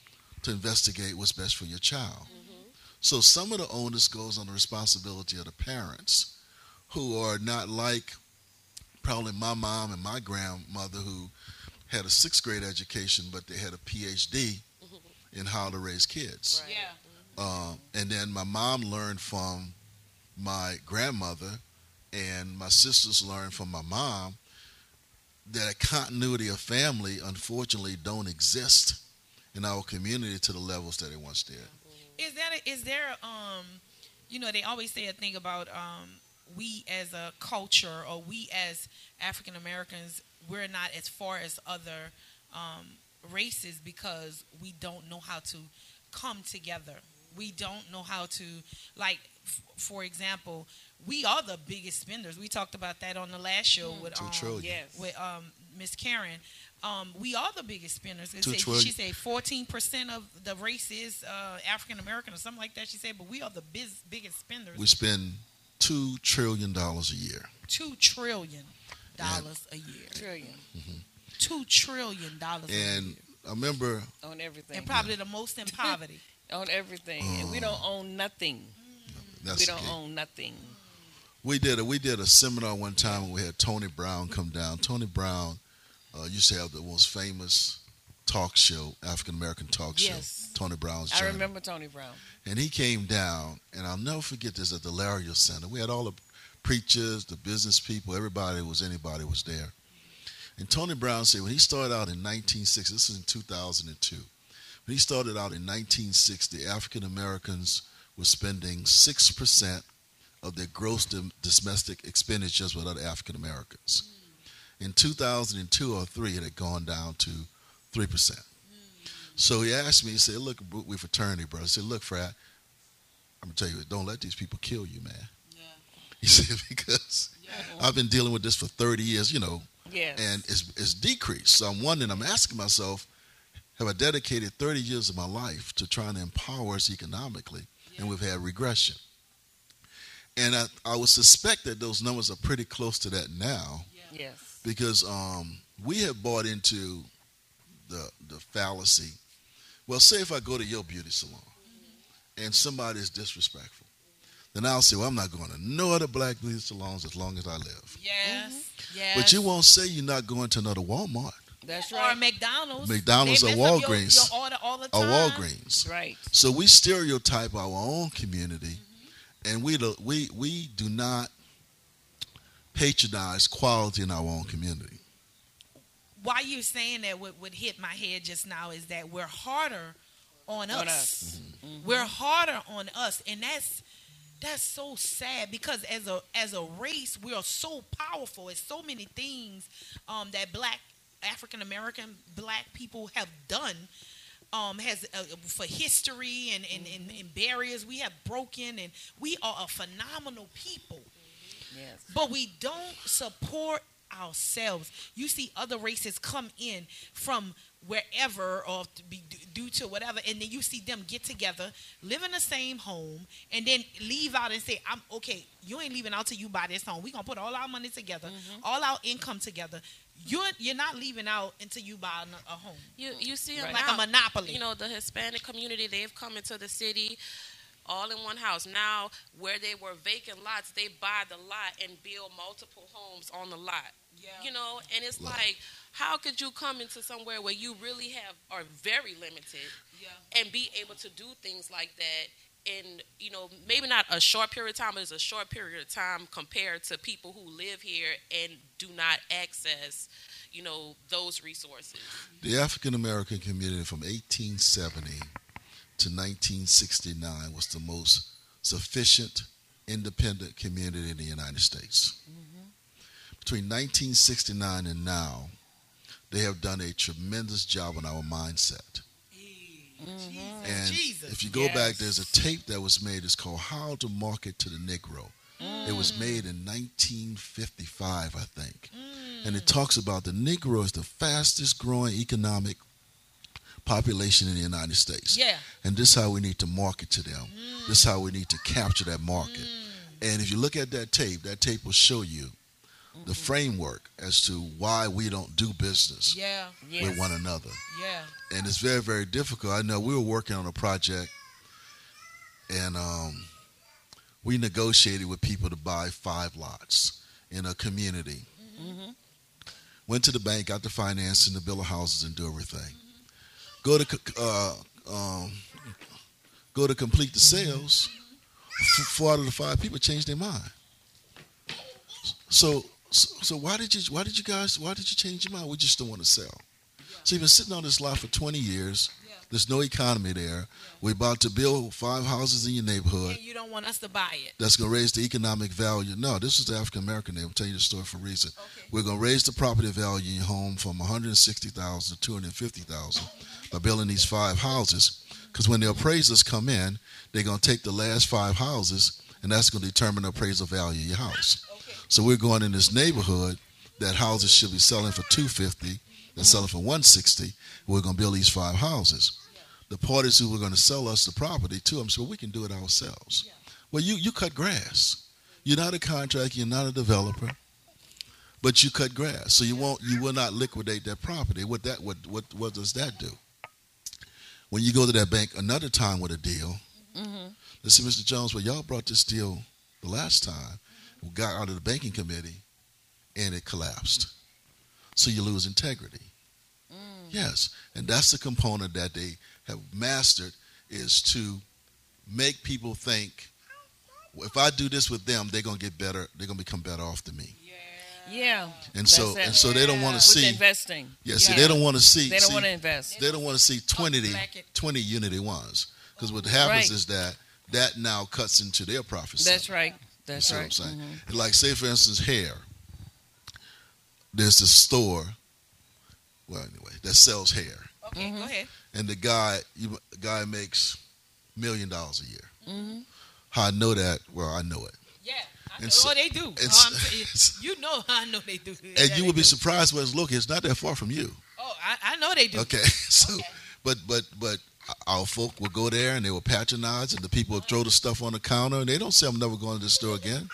to investigate what's best for your child? Mm-hmm. So some of the onus goes on the responsibility of the parents, who are not like probably my mom and my grandmother, who had a sixth grade education, but they had a P H D in how to raise kids. Right. Yeah. Uh, and then my mom learned from my grandmother, and my sisters learned from my mom that a continuity of family, unfortunately, don't exist in our community to the levels that it once did. Is that a, is there, um, you know, they always say a thing about um, we as a culture, or we as African Americans, we're not as far as other um, races because we don't know how to come together. We don't know how to, like, f- for example, we are the biggest spenders. We talked about that on the last show mm. with um, Two yes. with um, Miss Karen. Um, we are the biggest spenders. Two said, she said fourteen percent of the race is uh, African American or something like that. She said, but we are the biz- biggest spenders. We spend two trillion dollars a year. Two trillion dollars a year. Trillion. Mm-hmm. Two trillion dollars. And a year. I remember on everything, and probably yeah. the most in poverty on everything, um, and we don't own nothing. That's we don't okay. own nothing. We did a we did a seminar one time, and we had Tony Brown come down. Tony Brown uh, used to have the most famous talk show, African American talk yes. show, Tony Brown's Journey. I remember Tony Brown. And he came down, and I'll never forget this at the Lario Center. We had all the preachers, the business people, everybody was anybody was there. And Tony Brown said when he started out in nineteen sixty, this is in two thousand two, when he started out in nineteen sixty, African Americans were spending six percent of their gross domestic expenditures with other African Americans. In two thousand two or three, it had gone down to three percent. Mm. So he asked me, he said, look, we're fraternity, brother. I said, look, Frat, I'm going to tell you, don't let these people kill you, man. Yeah. He said, because yeah. I've been dealing with this for thirty years, you know, yes. and it's, it's decreased. So I'm wondering, I'm asking myself, have I dedicated thirty years of my life to trying to empower us economically? Yeah. And we've had regression. And I, I would suspect that those numbers are pretty close to that now. Yeah. Yes. Because um, we have bought into the the fallacy. Well, say if I go to your beauty salon mm-hmm. and somebody is disrespectful, then I'll say, well, I'm not going to no other black beauty salons as long as I live. Yes, mm-hmm. yes. But you won't say you're not going to another Walmart. That's right. Or McDonald's. McDonald's or Walgreens. Your order all the time. Or Walgreens. Right. So we stereotype our own community, mm-hmm. and we we we do not patronize quality in our own community. Why you're saying that, what, what hit my head just now is that we're harder on, on us. us. Mm-hmm. Mm-hmm. We're harder on us, and that's that's so sad because as a as a race, we are so powerful. It's so many things um, that Black African American Black people have done. Um, has uh, for history and and, mm-hmm. and and barriers we have broken, and we are a phenomenal people. Yes. But we don't support ourselves. You see other races come in from wherever or to be due to whatever, and then you see them get together, live in the same home, and then leave out and say, I'm okay, you ain't leaving out till you buy this home. We're going to put all our money together, mm-hmm. all our income together. You're, you're not leaving out until you buy a home. You, you see them right. like now, a monopoly. You know, the Hispanic community, they've come into the city all in one house. Now, where they were vacant lots, they buy the lot and build multiple homes on the lot. Yeah. You know, and it's yeah. like, how could you come into somewhere where you really have, are very limited yeah. and be able to do things like that in, you know, maybe not a short period of time, but it's a short period of time compared to people who live here and do not access, you know, those resources. The African-American community from eighteen seventy to nineteen sixty-nine was the most sufficient independent community in the United States. Mm-hmm. Between nineteen sixty-nine and now, they have done a tremendous job on our mindset. Mm-hmm. And Jesus. If you go yes. back, there's a tape that was made. It's called How to Market to the Negro. Mm. It was made in nineteen fifty-five, I think. Mm. And it talks about the Negro is the fastest growing economic population in the United States. Yeah. And this is how we need to market to them. Mm. This is how we need to capture that market. Mm. And if you look at that tape, that tape will show you mm-hmm. the framework as to why we don't do business yeah. yes. with one another. Yeah. And it's very, very difficult. I know we were working on a project and um, we negotiated with people to buy five lots in a community. Mm-hmm. Went to the bank, got the financing, the bill of houses, and do everything. Go to uh, um, go to complete the sales. Four out of the five people changed their mind. So, so, so why did you? Why did you guys? Why did you change your mind? We just don't want to sell. Yeah. So you've been sitting on this lot for twenty years. Yeah. There's no economy there. Yeah. We're about to build five houses in your neighborhood. And you don't want us to buy it. That's gonna raise the economic value. No, this is the African American name. I'm telling you the story for a reason. Okay. We're gonna raise the property value in your home from one hundred sixty thousand dollars to two hundred fifty thousand dollars. By building these five houses, because when the appraisers come in, they're going to take the last five houses, and that's going to determine the appraisal value of your house. Okay. So we're going in this neighborhood that houses should be selling for two hundred fifty thousand dollars, they're selling for one hundred sixty thousand dollars. We're going to build these five houses. Yeah. The parties who were going to sell us the property to them said, well, we can do it ourselves. Yeah. Well, you, you cut grass. You're not a contractor. You're not a developer. But you cut grass. So you won't. You will not liquidate that property. What that? What what, what does that do? When you go to that bank another time with a deal, mm-hmm. they say, Mister Jones, well, y'all brought this deal the last time. We got out of the banking committee, and it collapsed. So you lose integrity. Mm. Yes, and that's the component that they have mastered, is to make people think, if I do this with them, they're going to get better. They're going to become better off than me. Yeah. And so and so they don't want to see investing. Yeah, see, they don't want to see. They don't want to invest. They don't want to see twenty Unity Ones, because what happens is that that now cuts into their profit. That's right. That's right. That's what I'm saying. Mm-hmm. Like, say, for instance, hair. There's a store, well, anyway, that sells hair. Okay, mm-hmm. go ahead. And the guy, you, guy makes million dollars a year. Mm-hmm. How I know that? Well, I know it. Yeah. And so, oh, they do. Oh, you know how I know they do. And yeah, you would be do. surprised where it's located. It's not that far from you. Oh, I, I know they do. Okay. So, okay. But, but, but our folk will go there and they will patronize, and the people will throw the stuff on the counter, and they don't say, I'm never going to this store again.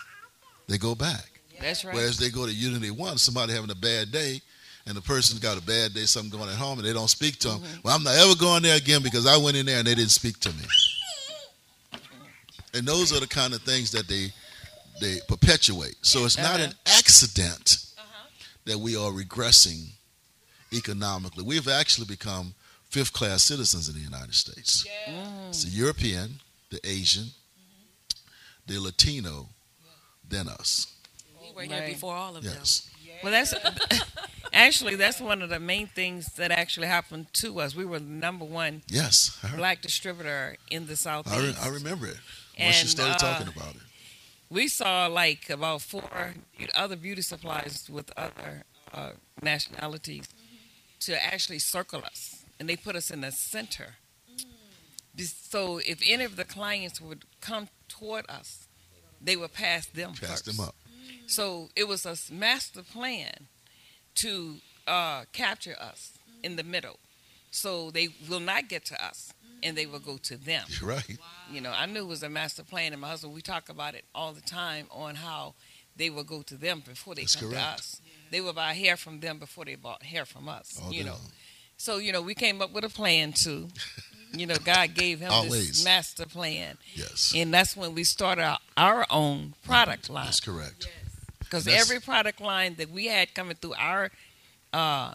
They go back. Yeah. That's right. Whereas they go to Unity One, somebody having a bad day, and the person's got a bad day, something going at home, and they don't speak to them. Mm-hmm. Well, I'm not ever going there again because I went in there and they didn't speak to me. And those are the kind of things that they... they perpetuate. So it's not uh-huh. an accident uh-huh. that we are regressing economically. We've actually become fifth-class citizens in the United States. Yeah. Mm. It's the European, the Asian, mm-hmm. the Latino, yeah. than us. We were here right. before all of yes. them. Yeah. Well, that's actually, that's one of the main things that actually happened to us. We were the number one yes, black distributor in the Southeast. I, re- I remember it. And, once you started uh, talking about it. We saw like about four other beauty supplies with other uh, nationalities mm-hmm. to actually circle us, and they put us in the center. Mm. So if any of the clients would come toward us, they would pass them pass first. them up. Mm. So it was a master plan to uh, capture us mm. in the middle, so they will not get to us. And they will go to them. You're right. Wow. You know, I knew it was a master plan, and my husband, we talk about it all the time on how they will go to them before they That's come correct. to us. Yeah. They will buy hair from them before they bought hair from us. All you know. Long. So, you know, we came up with a plan too. You know, God gave him Always. this master plan. Yes. And that's when we started our, our own product line. That's correct. Because yes. every product line that we had coming through our uh,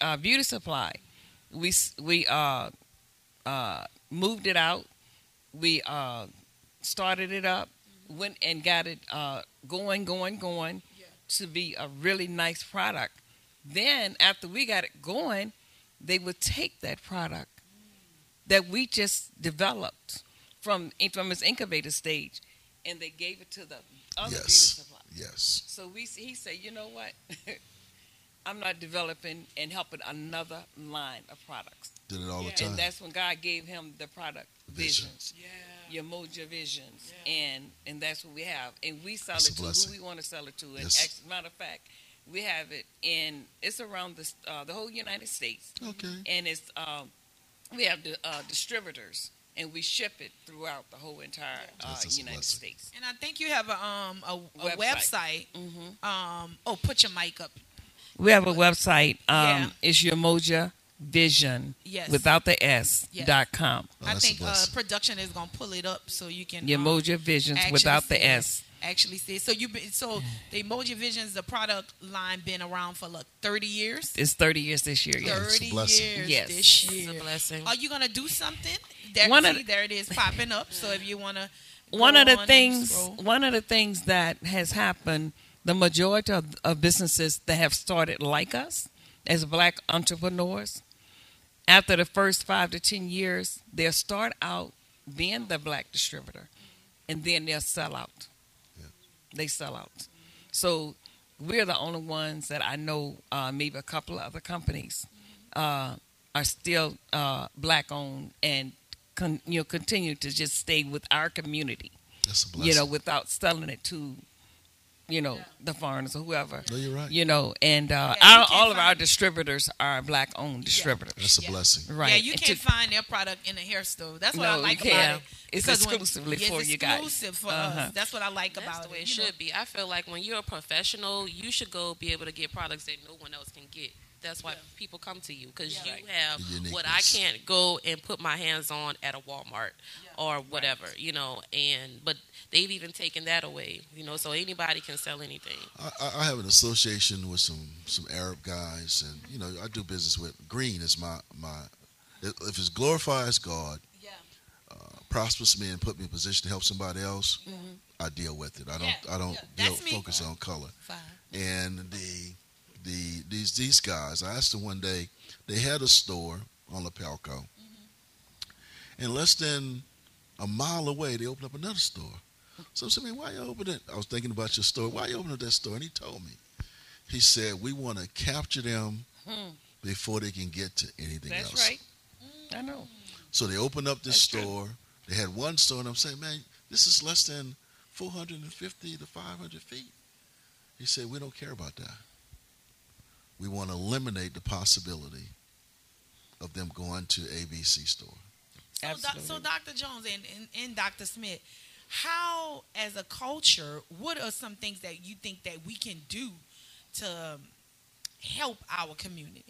uh, beauty supply, we we uh Uh, moved it out. We uh, started it up, mm-hmm. went and got it uh, going, going, going yeah. to be a really nice product. Then after we got it going, they would take that product mm. that we just developed from, from its incubator stage, and they gave it to the other beauty supply. Yes. So we, he said, you know what? I'm not developing and helping another line of products. Did it all yeah. the time. And that's when God gave him the product visions. Yeah. Yemoja Visions. Yeah. And and that's what we have. And we sell that's it to blessing. who we want to sell it to. And yes. as a matter of fact, we have it in, it's around the uh, the whole United States. Okay. And it's um, we have the uh, distributors, and we ship it throughout the whole entire uh, United blessing. States. And I think you have a um a, a website. website. Mm-hmm. Um oh, put your mic up. We have a website. Um, yeah. It's Yemoja Vision yes. without the S yes. dot com. Oh, I think uh, production is gonna pull it up so you can Yemoja um, Visions without the S. Actually, see, so you been so the Yemoja Visions, the product line, been around for like thirty years. It's thirty years this year. Yes. Thirty years yes. this year. It's a blessing. Are you gonna do something? There, one see, of the, there it is popping up. So if you wanna, one of the on things, one of the things that has happened. The majority of, of businesses that have started like us as black entrepreneurs, after the first five to ten years, they'll start out being the black distributor, and then they'll sell out. Yeah. They sell out. So we're the only ones that I know, uh, maybe a couple of other companies uh, are still uh, black-owned and con- you know, continue to just stay with our community, That's a blessing. you know, without selling it to You know, yeah. the foreigners or whoever. No, you're right. You know, and uh, yeah, our, all of our distributors are black-owned distributors. Yeah. That's a yeah. blessing. Right. Yeah, you can't to, find their product in a hair store. That's what no, I like you about it. It's exclusively when, for it's you guys. It's exclusive for uh-huh. us. That's what I like That's about the way it. It should be. I feel like when you're a professional, you should go be able to get products that no one else can get. That's why yeah. people come to you, because yeah. you have what I can't go and put my hands on at a Walmart yeah. or whatever, right. you know. And but they've even taken that away, you know, so anybody can sell anything. I, I have an association with some, some Arab guys, and, you know, I do business with Green is my, my if it glorifies God, yeah. uh, prospers me and put me in a position to help somebody else, mm-hmm. I deal with it. I don't yeah. I don't yeah. deal, focus Fine. on color. Fine. And the the these these guys, I asked them one day, they had a store on La Palco, mm-hmm. and less than a mile away, they opened up another store. So I said, man, why you open it? I was thinking about your store. Why you open up that store? And he told me. He said, we want to capture them hmm. before they can get to anything That's else. That's right. Mm. I know. So they opened up this That's store. True. They had one store, and I'm saying, man, this is less than four hundred fifty to five hundred feet. He said, we don't care about that. We want to eliminate the possibility of them going to A B C store. So, do, so Doctor Jones and, and, and Doctor Smith, how, as a culture, what are some things that you think that we can do to help our community?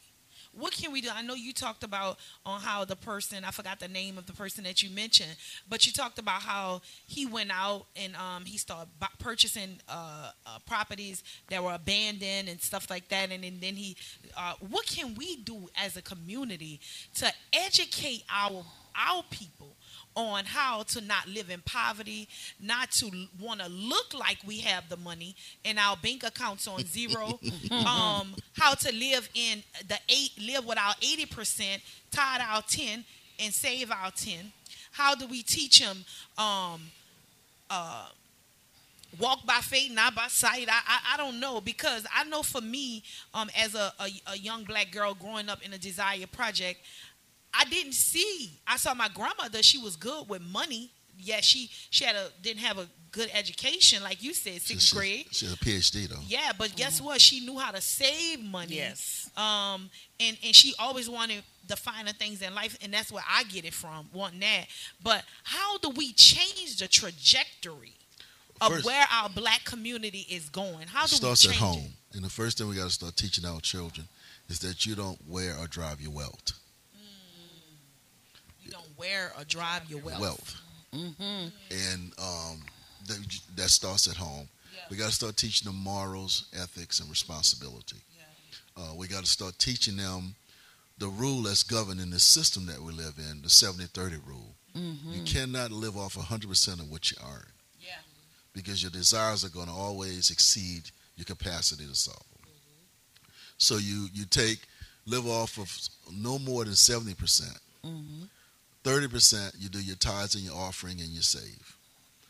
What can we do? I know you talked about on how the person, I forgot the name of the person that you mentioned, but you talked about how he went out and um, he started b- purchasing uh, uh, properties that were abandoned and stuff like that. And, and then he, uh, what can we do as a community to educate our our people on how to not live in poverty, not to want to look like we have the money and our bank accounts on zero, um, how to live in the eight, live with our eighty percent, tithe our ten, and save our ten. How do we teach them um, uh, walk by faith, not by sight? I, I I don't know, because I know for me, um, as a, a a young black girl growing up in a Desire project, I didn't see. I saw my grandmother. She was good with money. Yeah, she she had a didn't have a good education, like you said, sixth she, grade. She had a P H D though. Yeah, but mm-hmm. guess what? She knew how to save money. Yes. Um, and and she always wanted the finer things in life, and that's where I get it from, wanting that. But how do we change the trajectory of first, where our black community is going? How do we change it? Starts at home, and the first thing we got to start teaching our children is that you don't wear or drive your wealth. Don't wear or drive your wealth. wealth. Mm-hmm. And um, that, that starts at home. Yeah. We got to start teaching them morals, ethics, and responsibility. Yeah. Uh, we got to start teaching them the rule that's governing the system that we live in, the seventy-thirty rule. Mm-hmm. You cannot live off one hundred percent of what you earn. Yeah. Because your desires are going to always exceed your capacity to solve them. Mm-hmm. So you, you take, live off of no more than seventy percent. Mm-hmm. thirty percent, you do your tithes and your offering and you save.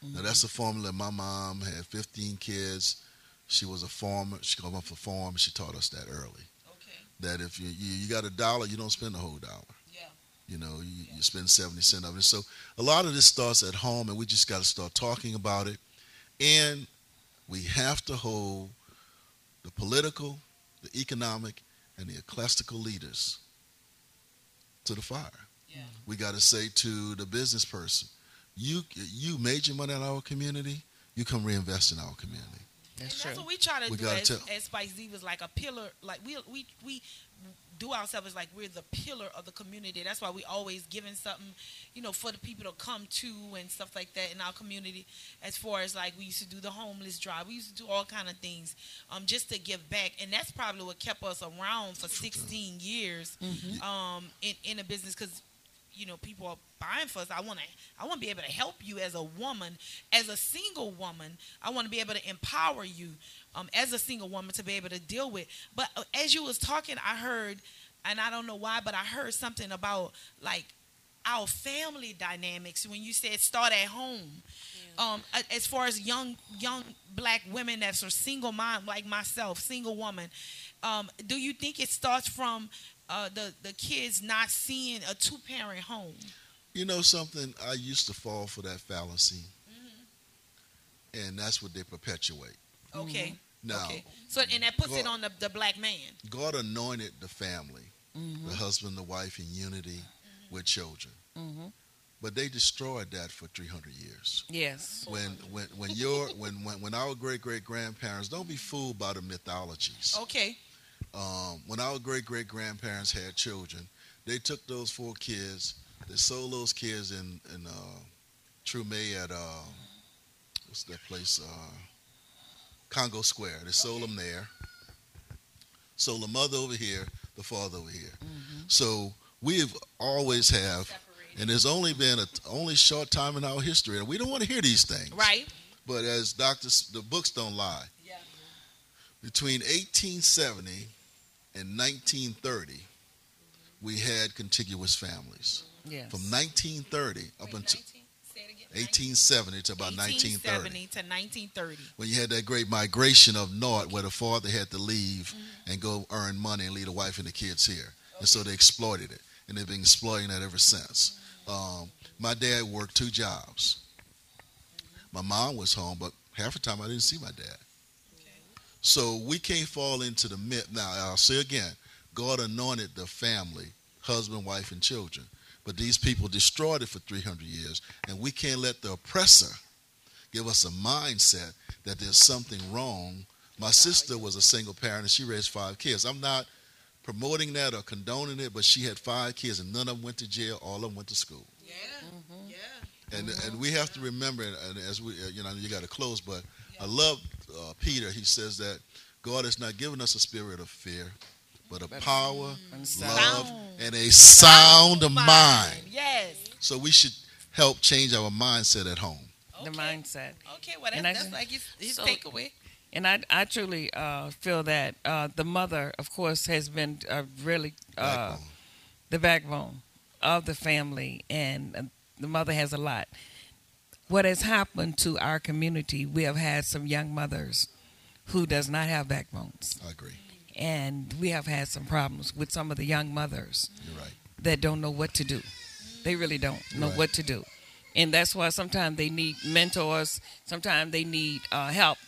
Mm-hmm. Now, that's a formula. My mom had fifteen kids. She was a farmer. She came up for farm. She taught us that early. Okay. That if you, you, you got a dollar, you don't spend the whole dollar. Yeah. You know, you, yeah. you spend seventy cents of it. So a lot of this starts at home, and we just got to start talking about it. And we have to hold the political, the economic, and the ecclesiastical leaders to the fire. Yeah. We got to say to the business person, you you made your money in our community, you come reinvest in our community. That's, and that's true. What we try to we do as, tell- as Spice Divas, like a pillar, like we we we do ourselves like we're the pillar of the community. That's why we always giving something, you know, for the people to come to and stuff like that in our community. As far as like we used to do the homeless drive, we used to do all kind of things um, just to give back. And that's probably what kept us around for sixteen years mm-hmm. um, in in a business, because you know, people are buying for us. I want to I want to be able to help you as a woman, as a single woman. I want to be able to empower you um, as a single woman to be able to deal with. But as you was talking, I heard, and I don't know why, but I heard something about, like, our family dynamics when you said start at home. Yeah. Um, as far as young young black women that are single mom, like myself, single woman, um, do you think it starts from Uh, the, the kids not seeing a two-parent home? You know something? I used to fall for that fallacy, mm-hmm. and that's what they perpetuate. Okay. Mm-hmm. Now, okay. So, and that puts God, it on the, the black man. God anointed the family, mm-hmm. the husband, the wife, in unity mm-hmm. with children. Mm-hmm. But they destroyed that for three hundred years. Yes. When when when your when, when when our great-great-grandparents, don't be fooled by the mythologies. Okay. Um, when our great-great-grandparents had children, they took those four kids, they sold those kids in, in uh, Trumay at uh, what's that place? Uh, Congo Square. They sold them there. So the mother over here, the father over here. Mm-hmm. So we've always have, separated. And there's only been a only short time in our history, and we don't want to hear these things. Right. But as doctors, the books don't lie. Yeah. Between eighteen seventy and nineteen thirty, mm-hmm. we had contiguous families. Mm-hmm. Yes. From nineteen thirty Wait, up until eighteen seventy to about nineteen thirty. To nineteen thirty. When you had that great migration of North, okay. where the father had to leave mm-hmm. and go earn money and leave the wife and the kids here. Okay. And so they exploited it. And they've been exploiting that ever since. Mm-hmm. Um, my dad worked two jobs. Mm-hmm. My mom was home, but half the time I didn't see my dad. Okay. So we can't fall into the myth. Now, I'll say again, God anointed the family, husband, wife, and children. But these people destroyed it for three hundred years, and we can't let the oppressor give us a mindset that there's something wrong. My sister was a single parent, and she raised five kids. I'm not promoting that or condoning it, but she had five kids, and none of them went to jail. All of them went to school. Yeah, mm-hmm. yeah. And mm-hmm. and we have to remember, and as we, you know, you got to close, but yeah. I love uh, Peter. He says that God has not given us a spirit of fear, but a power, love, and a sound mind. Yes. So we should help change our mindset at home. Okay. The mindset. Okay, well, that's, I, that's like his, his so, takeaway. And I, I truly uh, feel that uh, the mother, of course, has been uh, really uh, backbone. the backbone of the family, and uh, the mother has a lot. What has happened to our community, we have had some young mothers who does not have backbones. I agree. And we have had some problems with some of the young mothers You're right. that don't know what to do. They really don't You're know right. what to do. And that's why sometimes they need mentors. Sometimes they need uh, help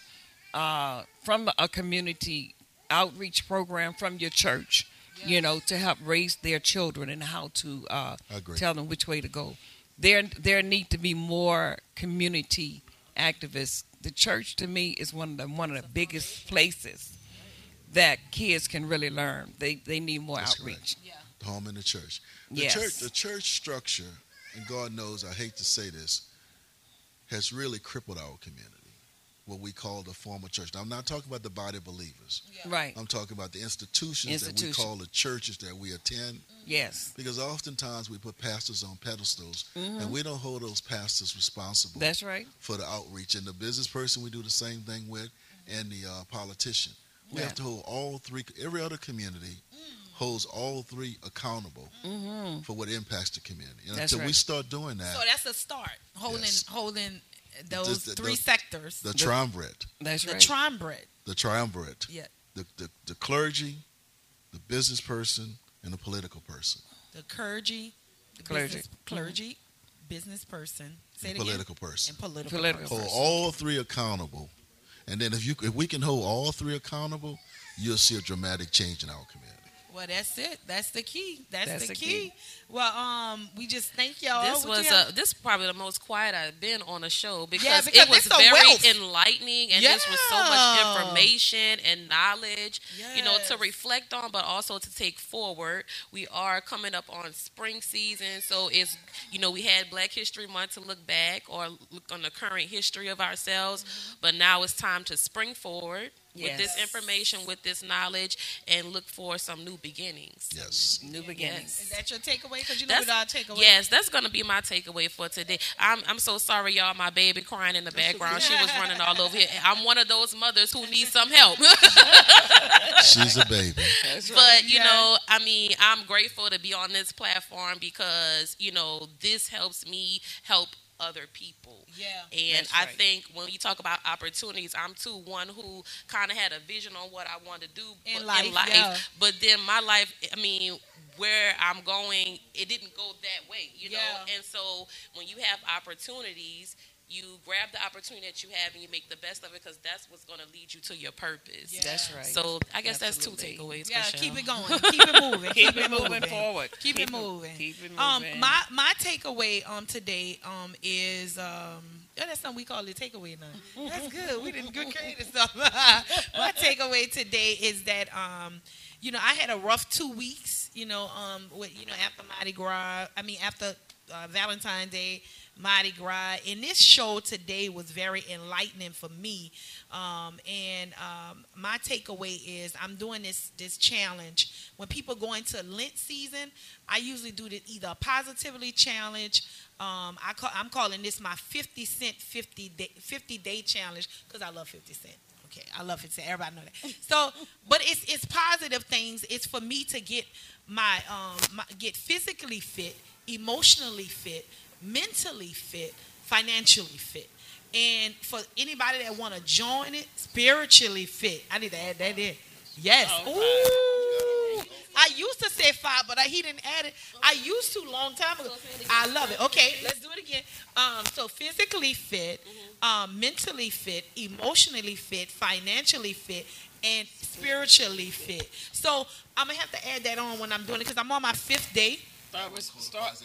uh, from a community outreach program from your church, yeah. you know, to help raise their children and how to uh, tell them which way to go. There, there need to be more community activists. The church, to me, is one of the, one of the biggest places that kids can really learn. They they need more That's outreach. Yeah. The home and the church. The yes. church the church structure, and God knows I hate to say this, has really crippled our community. What we call the formal church. Now, I'm not talking about the body of believers. Yeah. Right. I'm talking about the institutions Institution. that we call the churches that we attend. Yes. Because oftentimes we put pastors on pedestals mm-hmm. and we don't hold those pastors responsible. That's right. For the outreach. And the business person we do the same thing with mm-hmm. and the uh, politician. We yeah. have to hold all three. Every other community holds all three accountable mm-hmm. for what impacts the community. And that's until right. we start doing that. So that's a start, holding yes. holding those the, the, three the, sectors. The, the triumvirate. That's the right. The triumvirate. The triumvirate. Yeah. The, the, the clergy, the business person, and the political person. The clergy, the clergy, business, clergy, business person, say and it political again. person, and political, political person. Hold all three accountable. And then if you if we can hold all three accountable, you'll see a dramatic change in our community. Well, that's it. That's the key. That's, that's the, the key. key. Well, um, we just thank y'all. This what was a, this is probably the most quiet I've been on a show because, yeah, because it was very wealth. enlightening, and yeah. this was so much information and knowledge, yes. you know, to reflect on, but also to take forward. We are coming up on spring season, so it's, you know, we had Black History Month to look back or look on the current history of ourselves, mm-hmm. but now it's time to spring forward. Yes. With this information, with this knowledge, and look for some new beginnings. Yes. New beginnings. Yes. Is that your takeaway? Because you know what our takeaway Yes, that's going to be my takeaway for today. I'm I'm so sorry, y'all. My baby crying in the background. She was running all over here. I'm one of those mothers who needs some help. She's a baby. That's right. But, you yeah. know, I mean, I'm grateful to be on this platform because, you know, this helps me help other people. Yeah. And I right. think when you talk about opportunities, I'm too one who kind of had a vision on what I wanted to do in life. In life yeah. But then my life, I mean, where I'm going, it didn't go that way, you yeah. know? And so when you have opportunities, you grab the opportunity that you have and you make the best of it because that's what's going to lead you to your purpose. Yeah. That's right. So I guess Absolutely. that's two takeaways. Yeah, Michelle. keep it going. Keep it moving. keep, keep it moving, moving forward. Keep, keep it moving. Keep it moving. Um, my my takeaway um today um is um oh, that's something we call it takeaway now. That's good. We didn't get creative stuff. My takeaway today is that um you know I had a rough two weeks. You know um with you know after Mardi Gras. I mean after uh, Valentine's Day. Mardi Gras. And this show today was very enlightening for me. Um, and um, my takeaway is I'm doing this this challenge. When people go into Lent season, I usually do the, either a positivity challenge. Um, I call, I'm calling this my fifty cent fifty day, fifty day challenge because I love fifty cent. Okay, I love it. So everybody know that. So, but it's it's positive things. It's for me to get my, um, my get physically fit, emotionally fit, mentally fit, financially fit, and for anybody that want to join it, spiritually fit. I need to add that in. Yes. Ooh. I used to say five, but I, he didn't add it. I used to long time ago. I love it. Okay, let's do it again. Um, so physically fit, um, mentally fit, emotionally fit, financially fit, and spiritually fit. So I'm going to have to add that on when I'm doing it because I'm on my fifth day. Start with, start,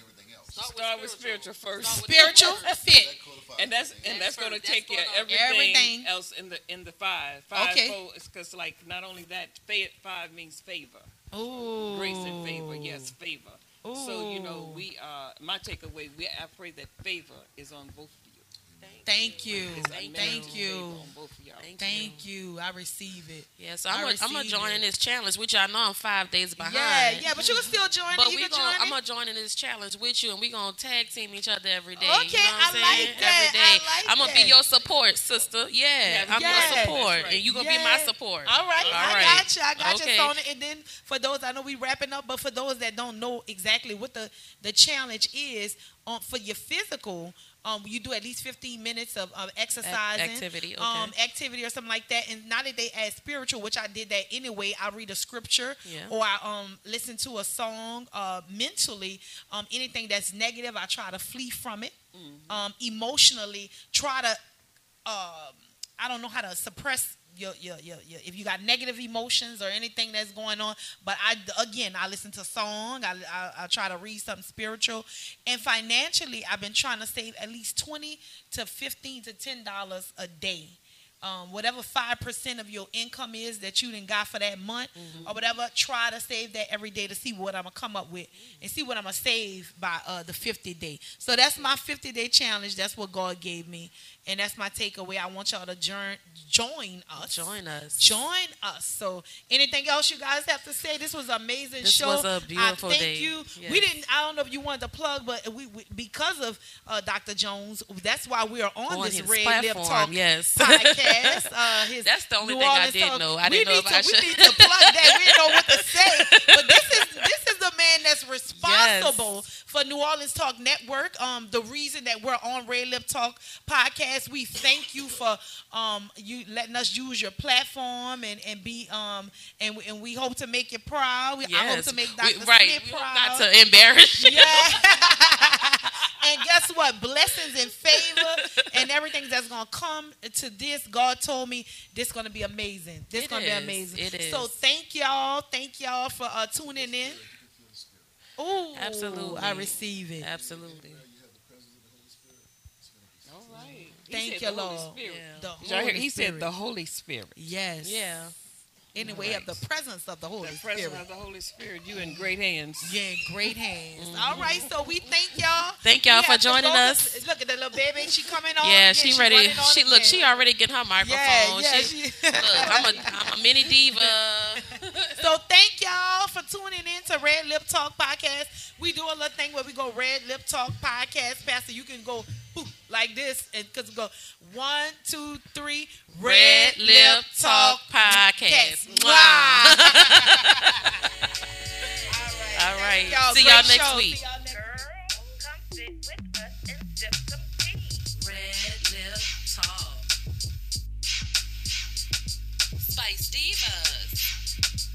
start with spiritual first. Spiritual fit. And that's and that's going to take care of everything else in the in the five. Five okay. Four is because, like, not only that, five means favor. Ooh. Grace and favor, yes, favor. Ooh. So, you know, we uh my takeaway, we I pray that favor is on both of you. Thank you. Thank you. Thank you. On both of y'all. Thank, Thank you. you. I receive it. Yeah, so I'm going to join in this challenge, which I know I'm five days behind. Yeah, yeah, but you can still join. But we gonna, I'm going to join in this challenge with you, and we're going to tag team each other every day. Okay, you know what I'm I, like that. Every day. I like I'm gonna that. I'm going to be your support, sister. Yeah, yeah I'm yes. your support, right. and you're going to yes. be my support. All right, All right. I got you. I got okay. you, Sonia. And then for those, I know we're wrapping up, but for those that don't know exactly what the, the challenge is, um, for your physical, Um, you do at least fifteen minutes of, of exercising. Activity, okay. Um, activity or something like that. And now that they add spiritual, which I did that anyway, I read a scripture yeah. or I um, listen to a song uh, mentally. Um, anything that's negative, I try to flee from it. Mm-hmm. Um, emotionally, try to, uh, I don't know how to suppress Your, your, your, your, if you got negative emotions or anything that's going on. But I, again, I listen to a song. I, I, I try to read something spiritual. And financially, I've been trying to save at least twenty to fifteen to ten dollars a day. Um, whatever five percent of your income is that you done got for that month mm-hmm. or whatever, try to save that every day to see what I'm going to come up with and see what I'm going to save by uh, the fifty day. So that's my fifty day challenge. That's what God gave me. And that's my takeaway. I want y'all to join, join us. Join us. Join us. So anything else you guys have to say? This was an amazing this show. This was a beautiful day. I thank day. you. Yes. We didn't, I don't know if you wanted to plug, but we, we because of uh, Doctor Jones, that's why we are on, on this Red platform, Lip Talk yes. podcast. Uh, his that's the only New thing Orleans I didn't talk. know. I didn't we know if to, I should. We need to plug that. We didn't know what to say. But this is this is the man that's responsible yes. for New Orleans Talk Network. Um, the reason that we're on Red Lip Talk Podcast, we thank you for um you letting us use your platform and and be um and and we hope to make you proud. We, yes. I hope to make Doctor We, right. Smith we proud. Not to embarrass you. Yeah. And guess what? Blessings and favor and everything that's going to come to this. God told me this is going to be amazing. This is going to be amazing. It is. So thank y'all. Thank y'all for uh, tuning in. Ooh, absolutely. I receive it. Absolutely. All right. Thank you, Lord. The Holy Spirit. He said the Holy Spirit. Yes. Yeah. Anyway, right. of the presence of the Holy Spirit. The presence Spirit. of the Holy Spirit. You in great hands. Yeah, in great hands. Mm-hmm. All right, so we thank y'all. Thank y'all for joining us. us. Look at the little baby. She coming on. Yeah, she, she ready. She again. look. She already getting her microphone. Yeah, yeah, she, she, look, I'm a, I'm a mini diva. So thank y'all for tuning in to Red Lip Talk Podcast. We do a little thing where we go Red Lip Talk Podcast. Pastor, you can go whoop, like this and because we go one, two, three. Red, Red Lip, Lip Talk, Talk Podcast. Podcast. Wow. All right. All right. Y'all. See y'all next show. week. See y'all next Girl, come sit with us and sip some tea. Red Lip Talk. Spice Divas.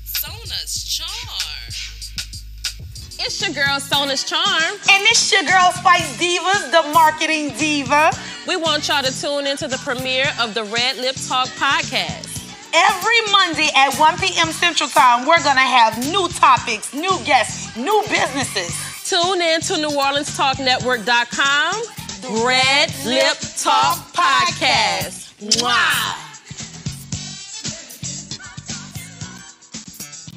Sona's Charm. It's your girl, Sona's Charm. And it's your girl, Spice Divas, the marketing diva. We want y'all to tune into the premiere of the Red Lip Talk podcast. Every Monday at one p.m. Central Time, we're going to have new topics, new guests, new businesses. Tune in to New Orleans Talk Network dot com. The Red Lip Talk Podcast. Wow.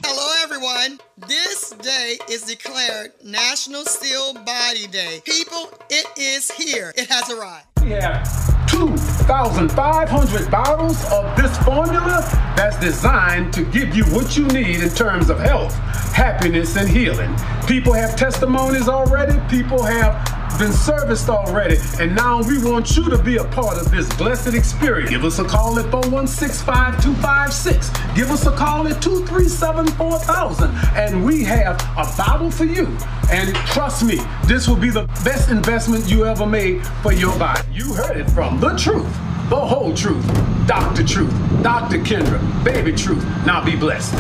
Hello, everyone. one, this day is declared National Sealed Body Day. People, it is here. It has arrived. We have two thousand five hundred bottles of this formula that's designed to give you what you need in terms of health, happiness, and healing. People have testimonies already. People have been serviced already, and now we want you to be a part of this blessed experience. Give us a call at four one six, five two five six. Give us a call at two three seven, four thousand, and we have a bottle for you. And trust me, this will be the best investment you ever made for your body. You heard it from the truth, the whole truth, Doctor Truth, Doctor Kendra, Baby Truth. Now be blessed.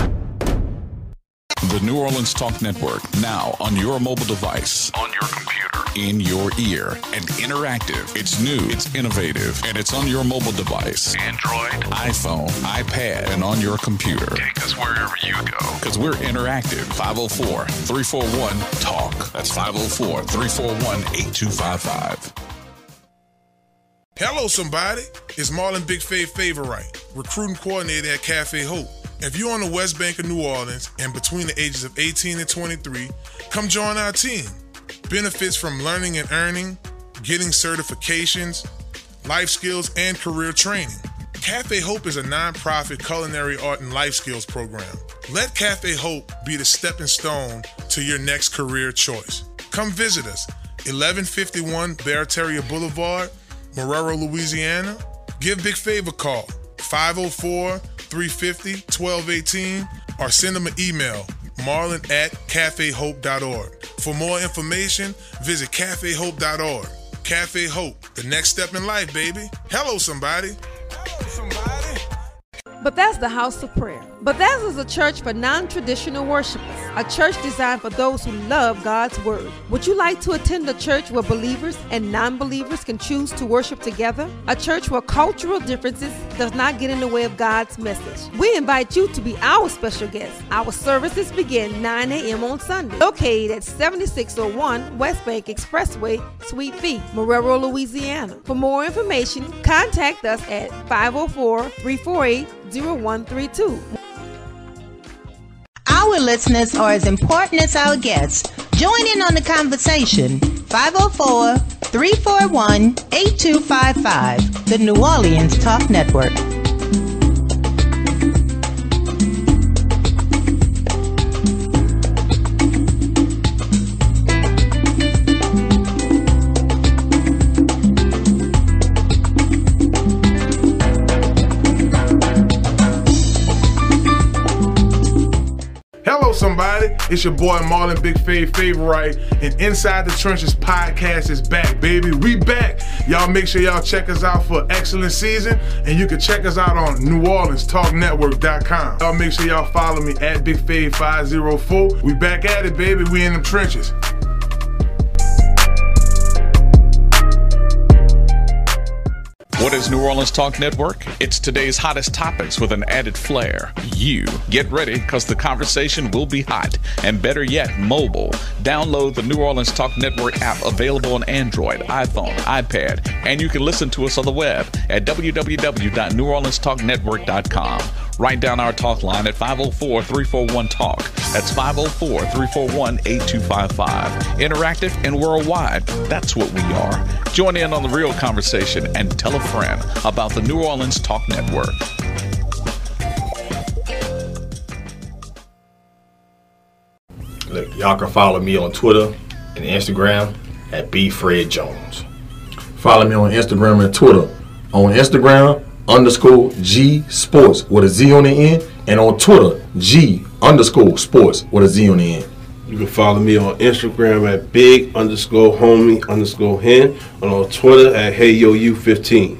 The New Orleans Talk Network, now on your mobile device, on your computer, in your ear, and interactive. It's new, it's innovative, and it's on your mobile device. Android, iPhone, iPad, and on your computer. Take us wherever you go, because we're interactive. five oh four, three four one, talk. That's five oh four, three four one, eight two five five. Hello, somebody. It's Marlon Big Fave Favorite, recruiting coordinator at Cafe Hope. If you're on the West Bank of New Orleans and between the ages of eighteen and twenty-three, come join our team. Benefits from learning and earning, getting certifications, life skills, and career training. Cafe Hope is a nonprofit culinary art and life skills program. Let Cafe Hope be the stepping stone to your next career choice. Come visit us, eleven fifty-one Barataria Boulevard, Marrero, Louisiana. Give Big Fave a call, five oh four, three five oh, one two one eight, or send them an email, marlon at cafe hope dot org. For more information, visit cafe hope dot org. Cafe Hope, the next step in life, baby. Hello, somebody. Hello, somebody. Bethesda House of Prayer. Bethesda is a church for non-traditional worshipers, a church designed for those who love God's Word. Would you like to attend a church where believers and non-believers can choose to worship together? A church where cultural differences does not get in the way of God's message. We invite you to be our special guest. Our services begin nine a.m. on Sunday, located at seventy-six oh one West Bank Expressway, Suite B, Marrero, Louisiana. For more information, contact us at five oh four, three four eight, zero one three two. Our listeners are as important as our guests. Join in on the conversation. five oh four, three four one, eight two five five. The New Orleans Talk Network. Somebody, it's your boy Marlon Big Fave Favorite, and Inside the Trenches podcast is back, baby. We back. Y'all make sure y'all check us out for excellent season, and you can check us out on New Orleans Talk Network dot com. Y'all make sure y'all follow me at Big Fave five oh four. We back at it, baby. We in them trenches. What is New Orleans Talk Network? It's today's hottest topics with an added flair. You get ready, because the conversation will be hot, and better yet, mobile. Download the New Orleans Talk Network app, available on Android, iPhone, iPad, and you can listen to us on the web at w w w dot new orleans talk network dot com. Write down our talk line at five oh four, three four one, talk. That's five oh four, three four one, eight two five five. Interactive and worldwide. That's what we are. Join in on the real conversation and tell a friend about the New Orleans Talk Network. Look, y'all can follow me on Twitter and Instagram at B Fred Jones. Follow me on Instagram and Twitter. On Instagram, underscore G Sports with a Z on the end, and on Twitter, G underscore Sports with a Z on the end. You can follow me on Instagram at big underscore homie underscore hen, and on Twitter at hey yo you fifteen.